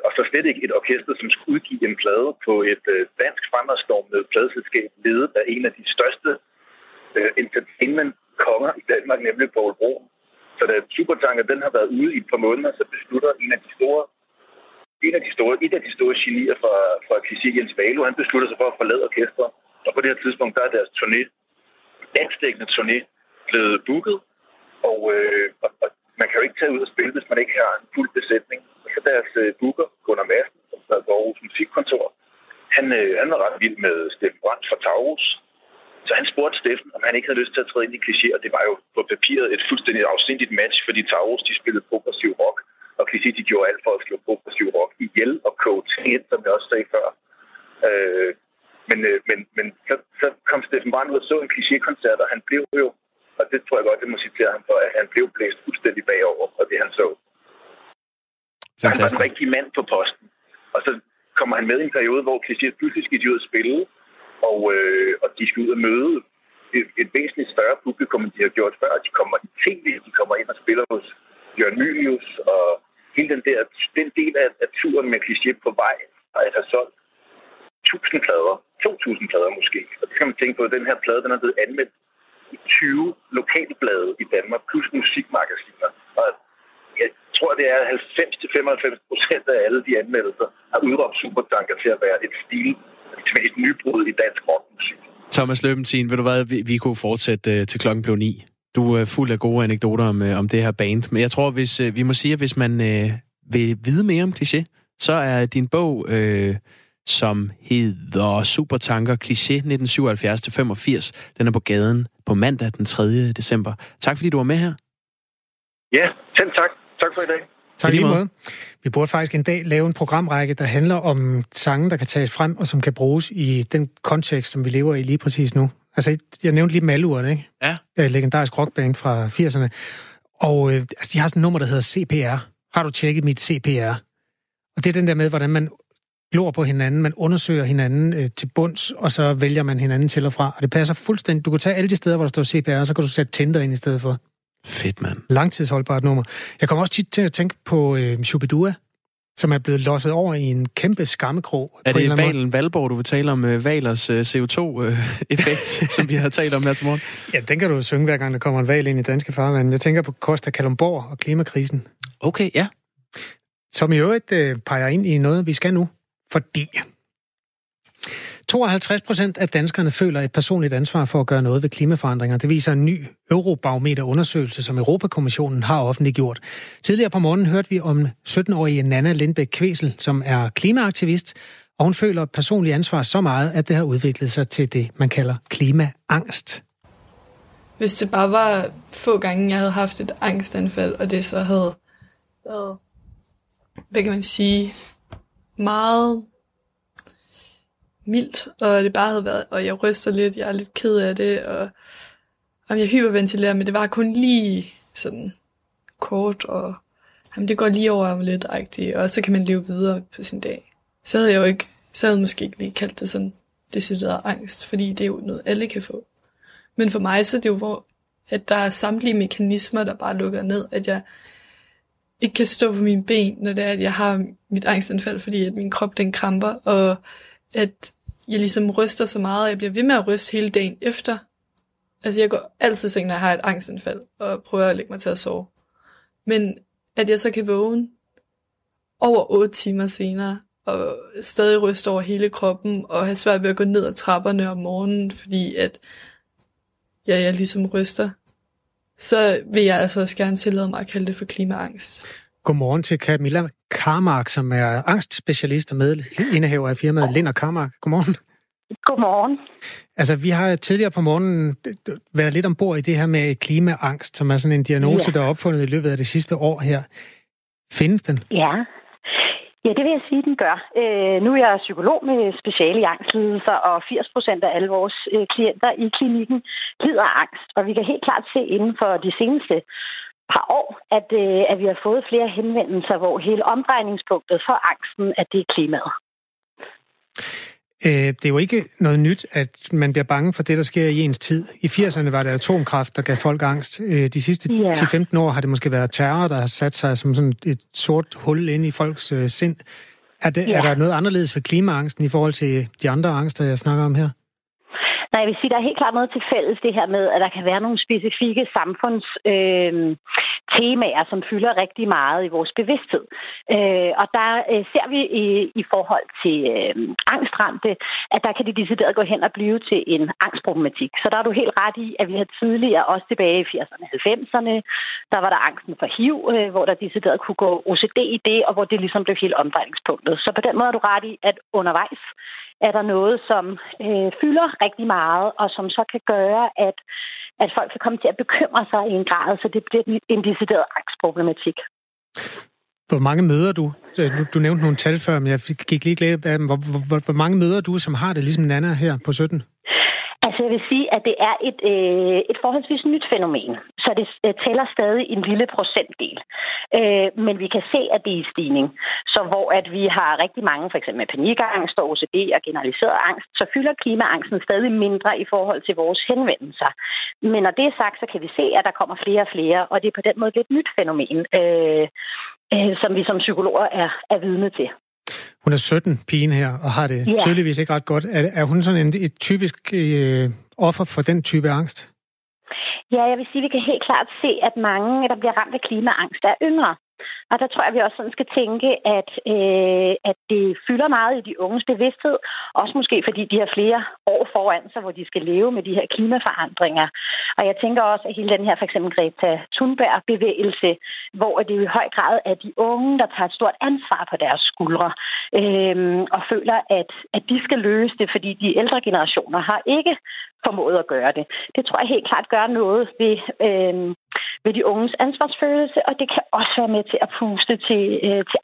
Og så slet ikke et orkester, som skulle udgive en plade på et dansk fremadstormende pladeselskab, ledet af en af de største entertainment-konger i Danmark, nemlig Poul Bruun. Så da Supertanker, den har været ude i et par måneder, så beslutter et af de store genier fra Kliché, Jens Valo, han beslutter sig for at forlade orkestret. Og på det her tidspunkt, der er deres turné, landsdækkende turné, blevet booket, og man kan jo ikke tage ud og spille, hvis man ikke har en fuld besætning. Og så deres booker, Gunnar Madsen, som sad på Aarhus Musikkontor, han var ret vild med Steffen Brandt fra Taurus. Så han spurgte Steffen, om han ikke havde lyst til at træde ind i Kliché, og det var jo på papiret et fuldstændig afsindigt match, fordi Taurus, de spillede progressiv rock, og Kliché, de gjorde alt for at slå progressiv rock ihjel og koge ting ind, som jeg også sagde før. Men så kom Steffen Brandt ud og så en Kliché-koncert, og han blev jo... Og det tror jeg godt, det må citere ham for, at han blev blæst fuldstændig bagover, og det han så. Fantastisk. Han var en rigtig mand på posten. Og så kommer han med i en periode, hvor Kliché pludselig skal de ud at spille, og de skal ud at møde et væsentligt større publikum, end de har gjort før. De kommer i tv, de kommer ind og spiller hos Jørgen Mylius, og hele den del af turen med Kliché på vej, og at have solgt 1000 plader, 2000 plader måske. Og det kan man tænke på, at den her plade, den er blevet anmeldt i 20 lokalblade i Danmark, plus musikmagasiner. Og jeg tror, det er 90-95% af alle de anmeldelser har udråbt Supertanker til at være et nybrud i dansk rockmusik. Thomas Løbentin, ved du hvad, vi kunne fortsætte til klokken blev 9. Du er fuld af gode anekdoter om det her band. Men jeg tror, hvis vi må sige, at hvis man vil vide mere om Kliché, så er din bog, som hedder Supertanker Kliché 1977-85, den er på gaden på mandag den 3. december. Tak fordi du var med her. Ja, selv tak. Tak for i dag. Tak lige måde. Vi burde faktisk en dag lave en programrække, der handler om sange, der kan tages frem, og som kan bruges i den kontekst, som vi lever i lige præcis nu. Altså, jeg nævnte lige Malurt, ikke? Ja. Legendarisk rockband fra 80'erne. Og altså, de har sådan et nummer, der hedder CPR. Har du tjekket mit CPR? Og det er den der med, hvordan man glor på hinanden, man undersøger hinanden til bunds, og så vælger man hinanden til og fra. Og det passer fuldstændig. Du kan tage alle de steder, hvor der står CPR, så kan du sætte Tinder ind i stedet for. Fedt, mand. Langtidsholdbart nummer. Jeg kommer også tit til at tænke på Shubidua, som er blevet losset over i en kæmpe skammekrog. Er det valen Valborg, du vil tale om valers CO2-effekt, som vi har talt om her til morgen? Ja, den kan du synge, hver gang der kommer en val ind i danske farvand. Jeg tænker på Costa Kalundborg og klimakrisen. Okay, ja. Som i øvrigt peger ind i noget, vi skal nu. Fordi 52% af danskerne føler et personligt ansvar for at gøre noget ved klimaforandringer. Det viser en ny Eurobarometer-undersøgelse, som Europakommissionen har offentliggjort. Tidligere på morgenen hørte vi om 17-årige Nanna Lindbæk Kvesel, som er klimaaktivist, og hun føler et personligt ansvar så meget, at det har udviklet sig til det, man kalder klimaangst. Hvis det bare var få gange, jeg havde haft et angstanfald, og det så havde været, hvad kan man sige, meget mildt, og det bare havde været, og jeg ryster lidt, jeg er lidt ked af det, og jeg hyperventilerer, men det var kun lige sådan kort, og jamen, det går lige over om lidt-agtigt, og så kan man leve videre på sin dag. Så havde jeg jo ikke, så havde jeg måske ikke lige kaldt det sådan decideret angst, fordi det er jo noget, alle kan få. Men for mig, så er det jo, hvor at der er samtlige mekanismer, der bare lukker ned, at jeg ikke kan stå på mine ben, når det er, at jeg har mit angstanfald, fordi at min krop, den kramper, og at jeg ligesom ryster så meget, og jeg bliver ved med at ryste hele dagen efter. Altså, jeg går altid i seng, når jeg har et angstanfald, og prøver at lægge mig til at sove. Men at jeg så kan vågne over 8 timer senere, og stadig ryste over hele kroppen, og have svært ved at gå ned ad trapperne om morgenen, fordi at ja, jeg ligesom ryster, så vil jeg altså også gerne tillade mig at kalde det for klimaangst. Godmorgen til Camilla Karmark, som er angstspecialist og medindehaver af firmaet Lind & Karmark. Godmorgen. Godmorgen. Altså, vi har tidligere på morgenen været lidt ombord i det her med klimaangst, som er sådan en diagnose, der er opfundet i løbet af det sidste år her. Findes den? Ja, det vil jeg sige, den gør. Nu er jeg psykolog med speciale i angstlidelser, og 80% af alle vores klienter i klinikken lider af angst. Og vi kan helt klart se inden for de seneste par år, at vi har fået flere henvendelser, hvor hele omdrejningspunktet for angsten, at det er klimaet. Det er jo ikke noget nyt, at man bliver bange for det, der sker i ens tid. I 80'erne var det atomkraft, der gav folk angst. De sidste 10-15 år har det måske været terror, der har sat sig som sådan et sort hul ind i folks sind. Er der noget anderledes ved klimaangsten i forhold til de andre angster, jeg snakker om her? Nej, jeg vil sige, der er helt klart noget til fælles det her med, at der kan være nogle specifikke samfundstemaer, som fylder rigtig meget i vores bevidsthed. Og der ser vi i forhold til angstramte, at der kan de decideret gå hen og blive til en angstproblematik. Så der er du helt ret i, at vi har tidligere, også tilbage i 80'erne og 90'erne, der var der angsten for HIV, hvor der decideret kunne gå OCD i det, og hvor det ligesom blev helt omdrejningspunktet. Så på den måde er du ret i, at undervejs er der noget, som fylder rigtig meget, og som så kan gøre, at folk kan komme til at bekymre sig i en grad, så det bliver en decideret angstproblematik. Hvor mange møder du nævnte nogle tal før, men jeg gik lige glip af dem. Hvor mange møder du, som har det ligesom Nanna her på 17? Altså jeg vil sige, at det er et forholdsvis nyt fænomen, så det tæller stadig en lille procentdel. Men vi kan se, at det er i stigning. Så hvor at vi har rigtig mange, for eksempel med panikangst og OCD og generaliseret angst, så fylder klimaangsten stadig mindre i forhold til vores henvendelser. Men når det er sagt, så kan vi se, at der kommer flere og flere, og det er på den måde et lidt nyt fænomen, som vi som psykologer er vidne til. Hun er 17, pigen her, og har det tydeligvis ikke ret godt. Er hun sådan et typisk offer for den type angst? Ja, jeg vil sige, at vi kan helt klart se, at mange, der bliver ramt af klimaangst, er yngre. Og der tror jeg, vi også sådan skal tænke, at det fylder meget i de unges bevidsthed. Også måske, fordi de har flere år foran sig, hvor de skal leve med de her klimaforandringer. Og jeg tænker også, at hele den her for eksempel Greta Thunberg-bevægelse, hvor det jo i høj grad er de unge, der tager et stort ansvar på deres skuldre. Og føler, at de skal løse det, fordi de ældre generationer har ikke formået at gøre det. Det tror jeg helt klart gør noget ved de unges ansvarsfølelse, og det kan også være med til at puste til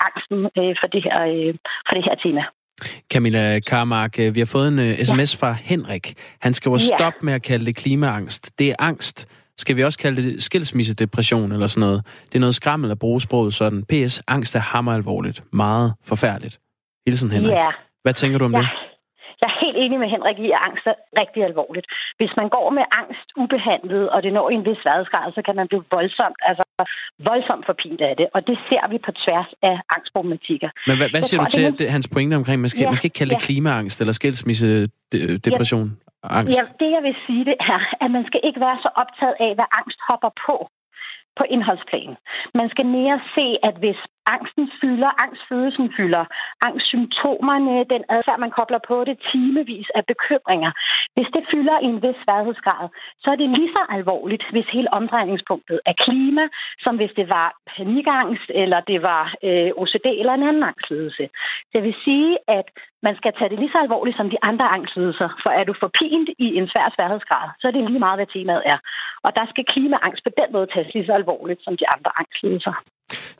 angsten for det her tema. Camilla Karmark, vi har fået en sms fra Henrik. Han skriver, stop med at kalde det klimaangst. Det er angst. Skal vi også kalde det skilsmissedepression eller sådan noget? Det er noget skrammel at bruge sproget sådan. PS, angst er hammeralvorligt. Meget forfærdeligt. Hilsen Henrik. Yeah. Hvad tænker du om det? Jeg er helt enig med Henrik i, at angst er rigtig alvorligt. Hvis man går med angst ubehandlet, og det når i en vis sværhedsgrad, så kan man blive voldsomt forpint af det. Og det ser vi på tværs af angstproblematikker. Men hvad siger du til hans pointe omkring, man skal ikke kalde det klimaangst eller skilsmissedepression? Ja, det jeg vil sige, det er, at man skal ikke være så optaget af, hvad angst hopper på indholdsplanen. Man skal mere se, at hvis angstfølelsen fylder, angstsymptomerne, den adfærd, man kobler på det, timevis af bekymringer, hvis det fylder i en vis sværhedsgrad, så er det lige så alvorligt, hvis hele omdrejningspunktet er klima, som hvis det var panikangst, eller det var OCD eller en anden angstledelse. Så jeg vil sige, at man skal tage det lige så alvorligt som de andre angstlidelser, for er du forpint i en sværhedsgrad, så er det lige meget, hvad temaet er. Og der skal klimaangst på den måde tages lige så alvorligt som de andre angstlidelser.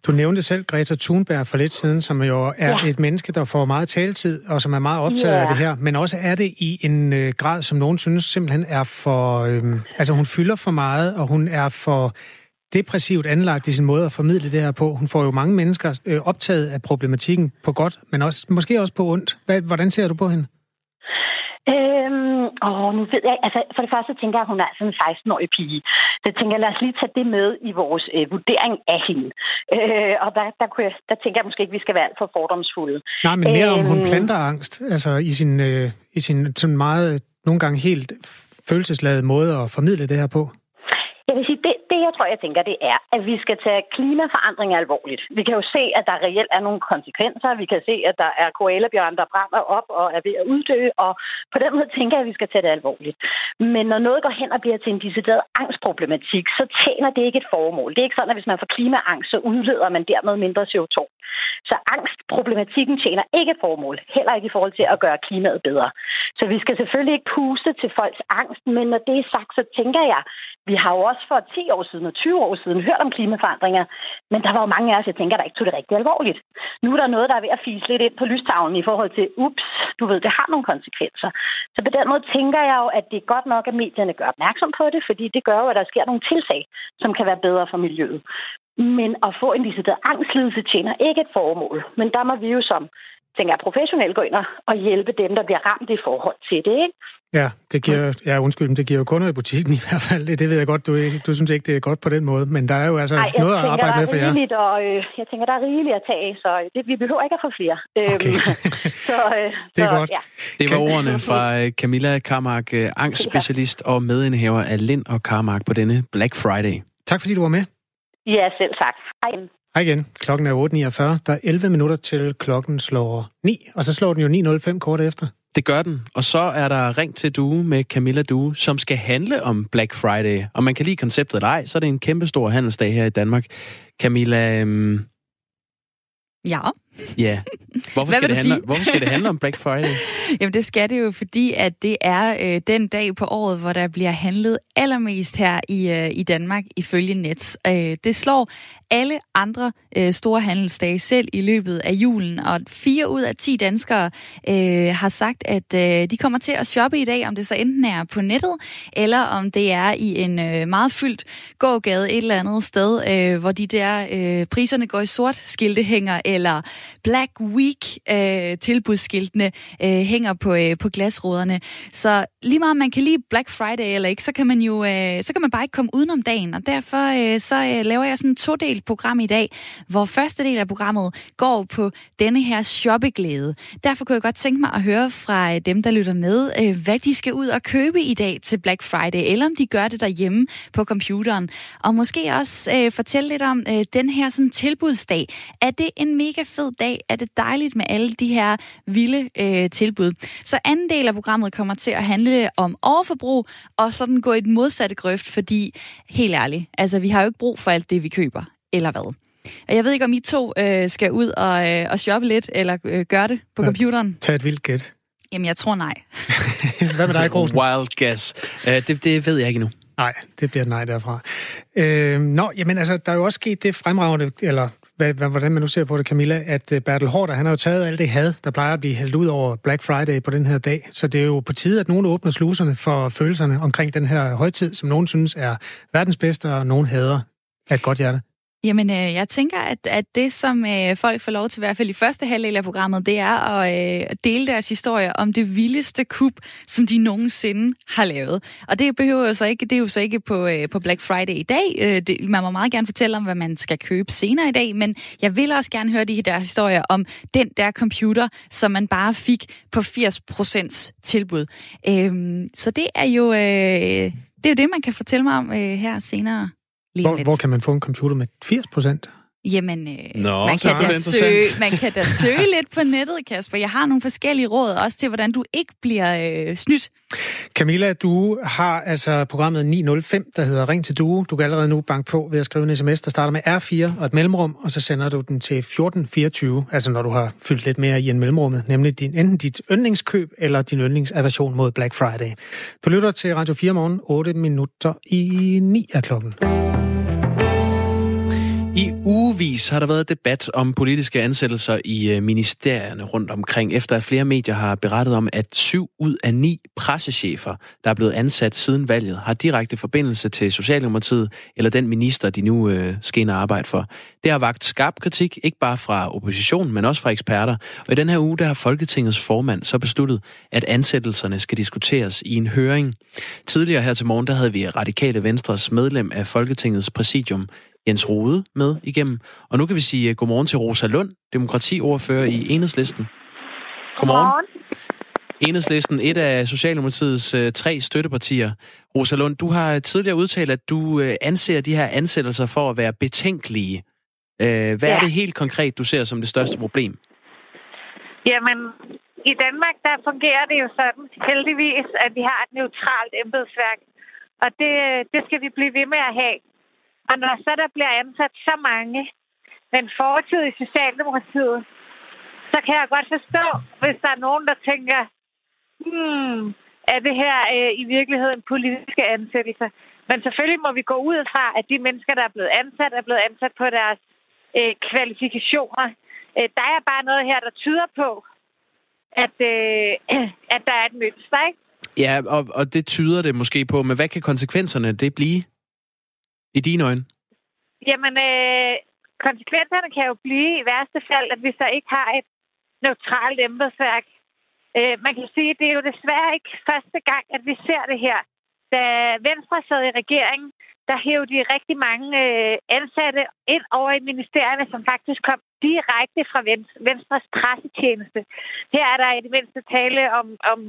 Du nævnte selv Greta Thunberg for lidt siden, som jo er et menneske, der får meget taletid, og som er meget optaget af det her. Men også er det i en grad, som nogen synes simpelthen er for... altså hun fylder for meget, og hun er for depressivt anlagt i sin måde at formidle det her på. Hun får jo mange mennesker optaget af problematikken på godt, men også måske også på ondt. Hvordan ser du på hende? Nu ved jeg, altså for det første tænker jeg, at hun er sådan en 16-årig pige. Så tænker jeg, lad os lige tage det med i vores vurdering af hende. Og der tænker jeg måske ikke, vi skal være alt for fordomsfulde. Nej, men mere om hun planter angst, altså i sin sådan meget, nogle gange helt følelsesladede måde at formidle det her på. Jeg vil sige, det jeg tror, jeg tænker, det er, at vi skal tage klimaforandringer alvorligt. Vi kan jo se, at der reelt er nogle konsekvenser. Vi kan se, at der er koalabjørn, der brænder op og er ved at uddø. Og på den måde tænker jeg, at vi skal tage det alvorligt. Men når noget går hen og bliver til en decideret angstproblematik, så tjener det ikke et formål. Det er ikke sådan, at hvis man får klimaangst, så udleder man dermed mindre CO2. Så angstproblematikken tjener ikke et formål. Heller ikke i forhold til at gøre klimaet bedre. Så vi skal selvfølgelig ikke puste til folks angst. Men når det er sagt, så tænker jeg, vi har jo også for 10 år siden og 20 år siden hørt om klimaforandringer, men der var jo mange af os, jeg tænker, der ikke tog det rigtig alvorligt. Nu er der noget, der er ved at fise lidt ind på lystavlen i forhold til, ups, du ved, det har nogle konsekvenser. Så på den måde tænker jeg jo, at det er godt nok, at medierne gør opmærksom på det, fordi det gør jo, at der sker nogle tiltag, som kan være bedre for miljøet. Men at få en decideret angstledelse tjener ikke et formål, men der må vi jo som, tænker jeg, professionelt gå ind og hjælpe dem, der bliver ramt i forhold til det, ikke? Ja, det giver jo kunder i butikken i hvert fald. Det ved jeg godt, du synes ikke, det er godt på den måde, men der er jo altså noget at arbejde med for jer. Jeg tænker, der er rigeligt at tage, så vi behøver ikke at få flere. Okay. Det er godt. Ja. Det var ordene fra Camilla Karmark, angstspecialist og medindhæver af Lind og Karmark på denne Black Friday. Tak fordi du var med. Ja, selv tak. Hej igen. Klokken er 8:49. Der er 11 minutter til klokken slår 9, og så slår den jo 9:05 kort efter. Det gør den, og så er der Ring til Due med Camilla Due, som skal handle om Black Friday. Og man kan lide konceptet eller ej, så er det en kæmpestor handelsdag her i Danmark. Camilla, Ja? Ja. Hvorfor skal det handle om Black Friday? Jamen det skal det jo, fordi at det er den dag på året, hvor der bliver handlet allermest her i Danmark ifølge Nets. Det slår alle andre store handelsdage selv i løbet af julen, og 4 ud af 10 danskere har sagt, at de kommer til at shoppe i dag, om det så enten er på nettet, eller om det er i en meget fyldt gågade et eller andet sted, hvor de der priserne går i sort, skilte hænger, eller Black Week tilbudsskiltene hænger på glasruderne. Så lige meget om man kan lide Black Friday eller ikke, så kan man jo bare ikke komme udenom dagen, og derfor så laver jeg sådan en todelt program i dag, hvor første del af programmet går på denne her shoppeglæde. Derfor kunne jeg godt tænke mig at høre fra dem, der lytter med, hvad de skal ud og købe i dag til Black Friday, eller om de gør det derhjemme på computeren. Og måske også fortælle lidt om den her sådan tilbudsdag. Er det en mega fed dag? Er det dejligt med alle de her vilde tilbud? Så anden del af programmet kommer til at handle om overforbrug, og sådan gå i den modsatte grøft, fordi helt ærligt, altså vi har jo ikke brug for alt det, vi køber, eller hvad? Og jeg ved ikke, om I to skal ud og shoppe lidt, eller gøre det på computeren. Tag et vildt gæt. Jamen, jeg tror nej. Hvad med dig, Grosen? Wild guess. Det ved jeg ikke endnu. Nej, det bliver nej derfra. Der er jo også sket det fremragende, eller hvordan man nu ser på det, Camilla, at Bertel Haarder, han har jo taget alt det had, der plejer at blive hældt ud over Black Friday på den her dag. Så det er jo på tide, at nogen åbner sluserne for følelserne omkring den her højtid, som nogen synes er verdens bedste, og nogen hader af et godt hjerte. Jamen, jeg tænker, at det, som folk får lov til, i hvert fald i første halvdel af programmet, det er at dele deres historie om det vildeste kup, som de nogensinde har lavet. Og det behøver jo så ikke, det er jo så ikke på Black Friday i dag. Man må meget gerne fortælle om, hvad man skal købe senere i dag, men jeg vil også gerne høre deres historier om den der computer, som man bare fik på 80% tilbud. Så det er jo det, man kan fortælle mig om her senere. Hvor kan man få en computer med 80%? Jamen, man kan da søge lidt på nettet, Kasper. Jeg har nogle forskellige råd også til, hvordan du ikke bliver snydt. Camilla, du har altså programmet 905, der hedder Ring til Due. Du kan allerede nu banke på ved at skrive en sms, der starter med R4 og et mellemrum, og så sender du den til 1424, altså når du har fyldt lidt mere i en mellemrummet, nemlig enten dit yndlingskøb eller din yndlingsaversion mod Black Friday. Du lytter til Radio 4 morgen, 8:08 af klokken. I ugevis har der været debat om politiske ansættelser i ministerierne rundt omkring, efter at flere medier har berettet om, at 7 ud af 9 pressechefer, der er blevet ansat siden valget, har direkte forbindelse til Socialdemokratiet eller den minister, de nu skal ind og arbejde for. Det har vakt skarp kritik, ikke bare fra oppositionen, men også fra eksperter. Og i den her uge, der har Folketingets formand så besluttet, at ansættelserne skal diskuteres i en høring. Tidligere her til morgen, der havde vi Radikale Venstres medlem af Folketingets præsidium, Jens Rode, med igennem. Og nu kan vi sige godmorgen til Rosa Lund, demokratiordfører i Enhedslisten. Godmorgen. Enhedslisten, et af Socialdemokratiets 3 støttepartier. Rosa Lund, du har tidligere udtalt, at du anser de her ansættelser for at være betænkelige. Hvad er det helt konkret, du ser som det største problem? Jamen, i Danmark, der fungerer det jo sådan, heldigvis, at vi har et neutralt embedsværk. Og det skal vi blive ved med at have. Og når så der bliver ansat så mange med en fortid i Socialdemokratiet, så kan jeg godt forstå, hvis der er nogen, der tænker, er det her i virkeligheden politiske ansættelser? Men selvfølgelig må vi gå ud fra, at de mennesker, der er blevet ansat, er blevet ansat på deres kvalifikationer. Der er bare noget her, der tyder på, at der er et mønster, ikke? Ja, og det tyder det måske på, men hvad kan konsekvenserne af det blive? I dine øjne? Jamen, konsekvenserne kan jo blive i værste fald, at vi så ikke har et neutralt embedsværk. Man kan sige, at det er jo desværre ikke første gang, at vi ser det her. Da Venstre sad i regeringen, der hævde de rigtig mange ansatte ind over i ministerierne, som faktisk kom direkte fra Venstres pressetjeneste. Her er der i det mindste tale om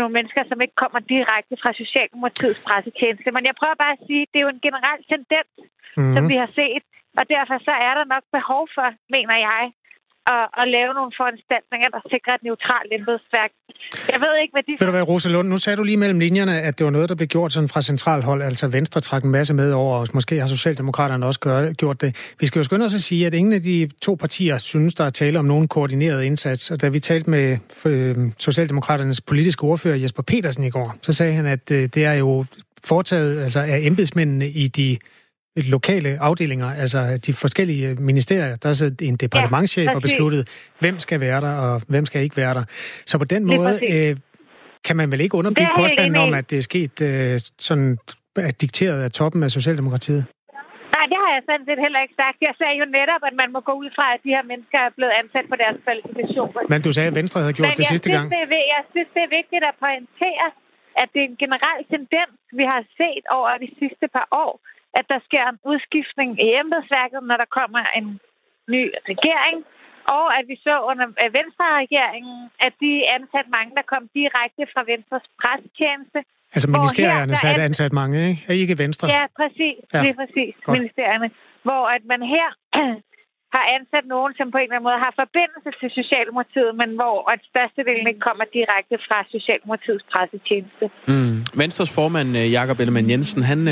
nogle mennesker, som ikke kommer direkte fra Socialdemokratiets pressetjeneste. Men jeg prøver bare at sige, at det er jo en generel tendens, som vi har set, og derfor så er der nok behov for, mener jeg, at lave nogle foranstaltninger, der sikrer et neutralt embedsværk. Jeg ved ikke, hvad de... Ved du hvad, Rosa Lund, nu sagde du lige mellem linjerne, at det var noget, der blev gjort sådan fra centralt hold, altså Venstre trak en masse med over, og måske har Socialdemokraterne også gjort det. Vi skal jo skynde os at sige, at ingen af de to partier synes, der er tale om nogen koordineret indsats. Og da vi talte med Socialdemokraternes politiske ordfører Jesper Petersen i går, så sagde han, at det er jo foretaget altså af embedsmændene i de lokale afdelinger, altså de forskellige ministerier. Der er så en departementschef og besluttet, hvem skal være der og hvem skal ikke være der. Så på den måde kan man vel ikke underbygge påstanden om, at det er sket sådan at dikteret af toppen af Socialdemokratiet? Nej, det har jeg sådan set heller ikke sagt. Jeg sagde jo netop, at man må gå ud fra, at de her mennesker er blevet ansat på deres kvalifikationer. Men du sagde, at Venstre havde gjort det sidste gang. Jeg synes, det er vigtigt at pointere, at det er en generel tendens, vi har set over de sidste par år, at der sker en udskiftning i embedsværket, når der kommer en ny regering, og at vi så under Venstre-regeringen, at de ansatte mange, der kom direkte fra Venstres presstjeneste. Altså ministerierne satte ansat mange, ikke? Ikke Venstre. Ja, præcis. Ja. Det er præcis. Godt. Ministerierne. Hvor at man her har ansat nogen, som på en eller anden måde har forbindelse til Socialdemokratiet, men hvor at størstedelen ikke kommer direkte fra Socialdemokratiets pressetjeneste. Mm. Venstres formand, Jakob Ellemann Jensen, han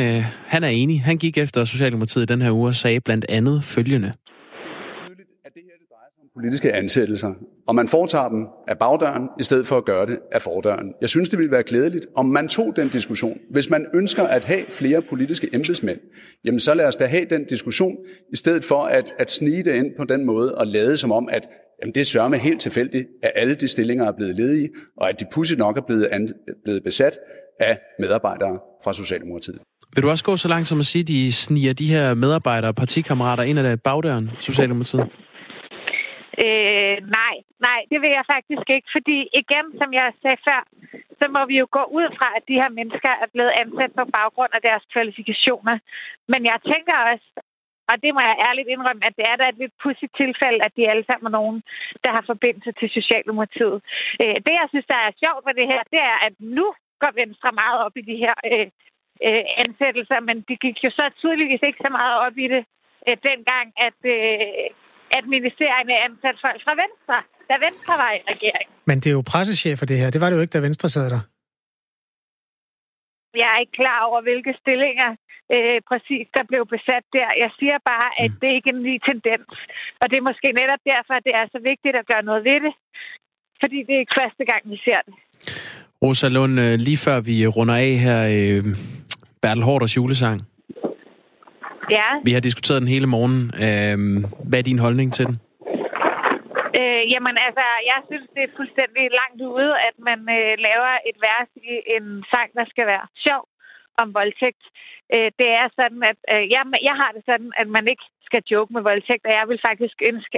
er enig. Han gik efter Socialdemokratiet den her uge og sagde blandt andet følgende. Det er tydeligt, at det her det drejer sig om politiske ansættelser, og man foretager dem af bagdøren, i stedet for at gøre det af fordøren. Jeg synes, det ville være glædeligt, om man tog den diskussion. Hvis man ønsker at have flere politiske embedsmænd, jamen så lad os da have den diskussion, i stedet for at snige det ind på den måde og lade som om, at jamen, det er sørme helt tilfældigt, at alle de stillinger er blevet ledige, og at de pudsigt nok er blevet besat af medarbejdere fra Socialdemokratiet. Vil du også gå så langt som at sige, at de sniger de her medarbejdere og partikammerater ind ad bagdøren, Socialdemokratiet? Nej, det vil jeg faktisk ikke, fordi igen, som jeg sagde før, så må vi jo gå ud fra, at de her mennesker er blevet ansat på baggrund af deres kvalifikationer. Men jeg tænker også, og det må jeg ærligt indrømme, at det er da et lidt pudsigt tilfælde, at de alle sammen er nogen, der har forbindelse til Socialdemokratiet. Det, jeg synes, der er sjovt ved det her, det er, at nu går Venstre meget op i de her ansættelser, men de gik jo så tydeligvis ikke så meget op i det dengang, at ministerierne ansat folk fra Venstre, da Venstre var i regering. Men det er jo pressechefer, det her. Det var det jo ikke, da Venstre sad der. Jeg er ikke klar over, hvilke stillinger præcis der blev besat der. Jeg siger bare, at det ikke er en ny tendens. Og det er måske netop derfor, at det er så vigtigt at gøre noget ved det. Fordi det er ikke første gang, vi ser det. Rosa Lund, lige før vi runder af her, Bertel Haarders julesang. Ja. Vi har diskuteret den hele morgen. Hvad er din holdning til den? Jamen altså, jeg synes, det er fuldstændig langt ude, at man laver et vers i en sang, der skal være sjov om voldtægt. Det er sådan, at jeg har det sådan, at man ikke skal joke med voldtægt, og jeg vil faktisk ønske,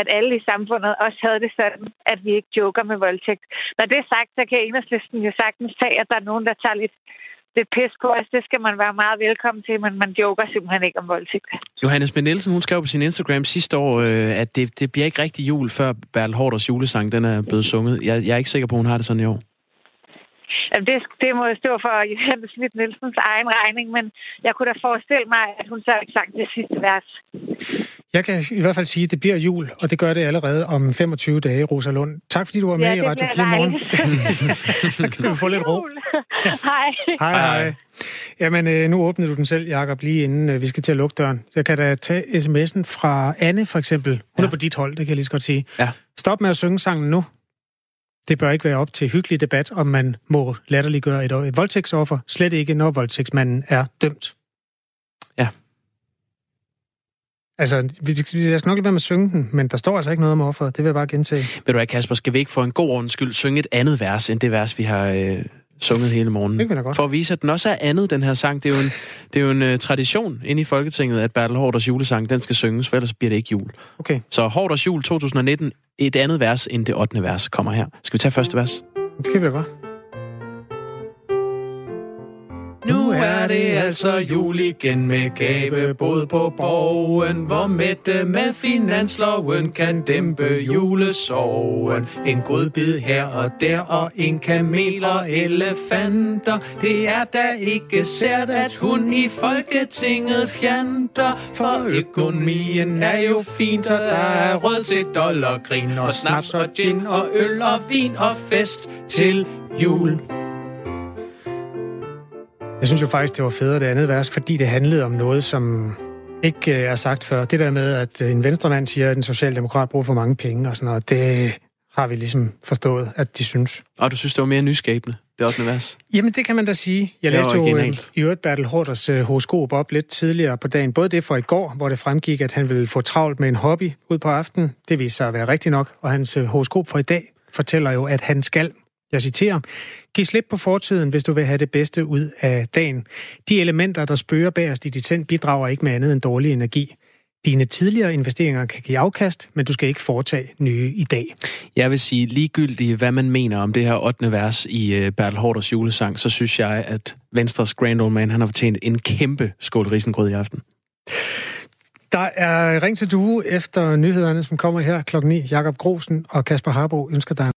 at alle i samfundet også havde det sådan, at vi ikke joker med voldtægt. Når det er sagt, så kan Enhedslisten jo sagtens tage, at der er nogen, der tager lidt pis på os, det skal man være meget velkommen til, men man joker simpelthen ikke om voldtægt. Johannes B. Nielsen, hun skrev på sin Instagram sidste år, at det bliver ikke rigtig jul, før Bertel Haarders julesang, den er blevet sunget. Jeg er ikke sikker på, hun har det sådan i år. Jamen, det må stå for Johannes B. Nielsens egen regning, men jeg kunne da forestille mig, at hun så ikke sang det sidste vers. Jeg kan i hvert fald sige, at det bliver jul, og det gør det allerede om 25 dage, Rosa Lund. Tak fordi du var med i Radio 4 morgen. Så kan du få lidt ro. Ja. Hej. Jamen, nu åbnede du den selv, Jakob, lige inden vi skal til at lukke døren. Jeg kan da tage sms'en fra Anne, for eksempel. Hun er på dit hold, det kan jeg lige så godt sige. Ja. Stop med at synge sangen nu. Det bør ikke være op til hyggelig debat, om man må latterliggøre et voldtægtsoffer. Slet ikke, når voldtægtsmanden er dømt. Ja. Altså, jeg skal nok lade være med at synge den, men der står altså ikke noget om offeret. Det vil jeg bare gentage. Ved du hvad, Kasper, skal vi ikke for en god ordens skyld synge et andet vers, end det vers, vi har sunget hele morgenen? Det vil jeg godt. For at vise, at den også er andet, den her sang. Det er jo en tradition inde i Folketinget, at Bertel Haarders julesang, den skal synges, for ellers bliver det ikke jul. Okay. Så Haarders jul 2019, et andet vers end det 8. vers, kommer her. Skal vi tage første vers? Det kan vi da godt. Nu er det altså jul igen med gavebod på borgen, hvor Mette med finansloven kan dæmpe julesorgen. En godbid her og der og en kamel og elefanter. Det er da ikke sært, at hun i Folketinget fjanter. For økonomien er jo fint, så der er rød til dollargrin og snaps og gin og øl og vin og fest til jul. Jeg synes jo faktisk, det var federe det andet vers, fordi det handlede om noget, som ikke er sagt før. Det der med, at en venstremand siger, at en socialdemokrat bruger for mange penge og sådan noget, det har vi ligesom forstået, at de synes. Og du synes, det var mere nyskabende, det 8. vers? Jamen, det kan man da sige. Jeg læste jo i øvrigt Bertel Haarders horoskop op lidt tidligere på dagen. Både det fra i går, hvor det fremgik, at han ville få travlt med en hobby ud på aftenen. Det viste sig at være rigtigt nok. Og hans horoskop fra i dag fortæller jo, at han skal, jeg citerer, giv slip på fortiden, hvis du vil have det bedste ud af dagen. De elementer, der spøger bagerst i dit sind, bidrager ikke med andet end dårlig energi. Dine tidligere investeringer kan give afkast, men du skal ikke foretage nye i dag. Jeg vil sige ligegyldigt, hvad man mener om det her 8. vers i Bertel Haarders julesang, så synes jeg, at Venstres grand old man, han har fortjent en kæmpe skål risengrød i aften. Der er ring til due efter nyhederne, som kommer her klokken 9. Jakob Grosen og Kasper Harbo ønsker dig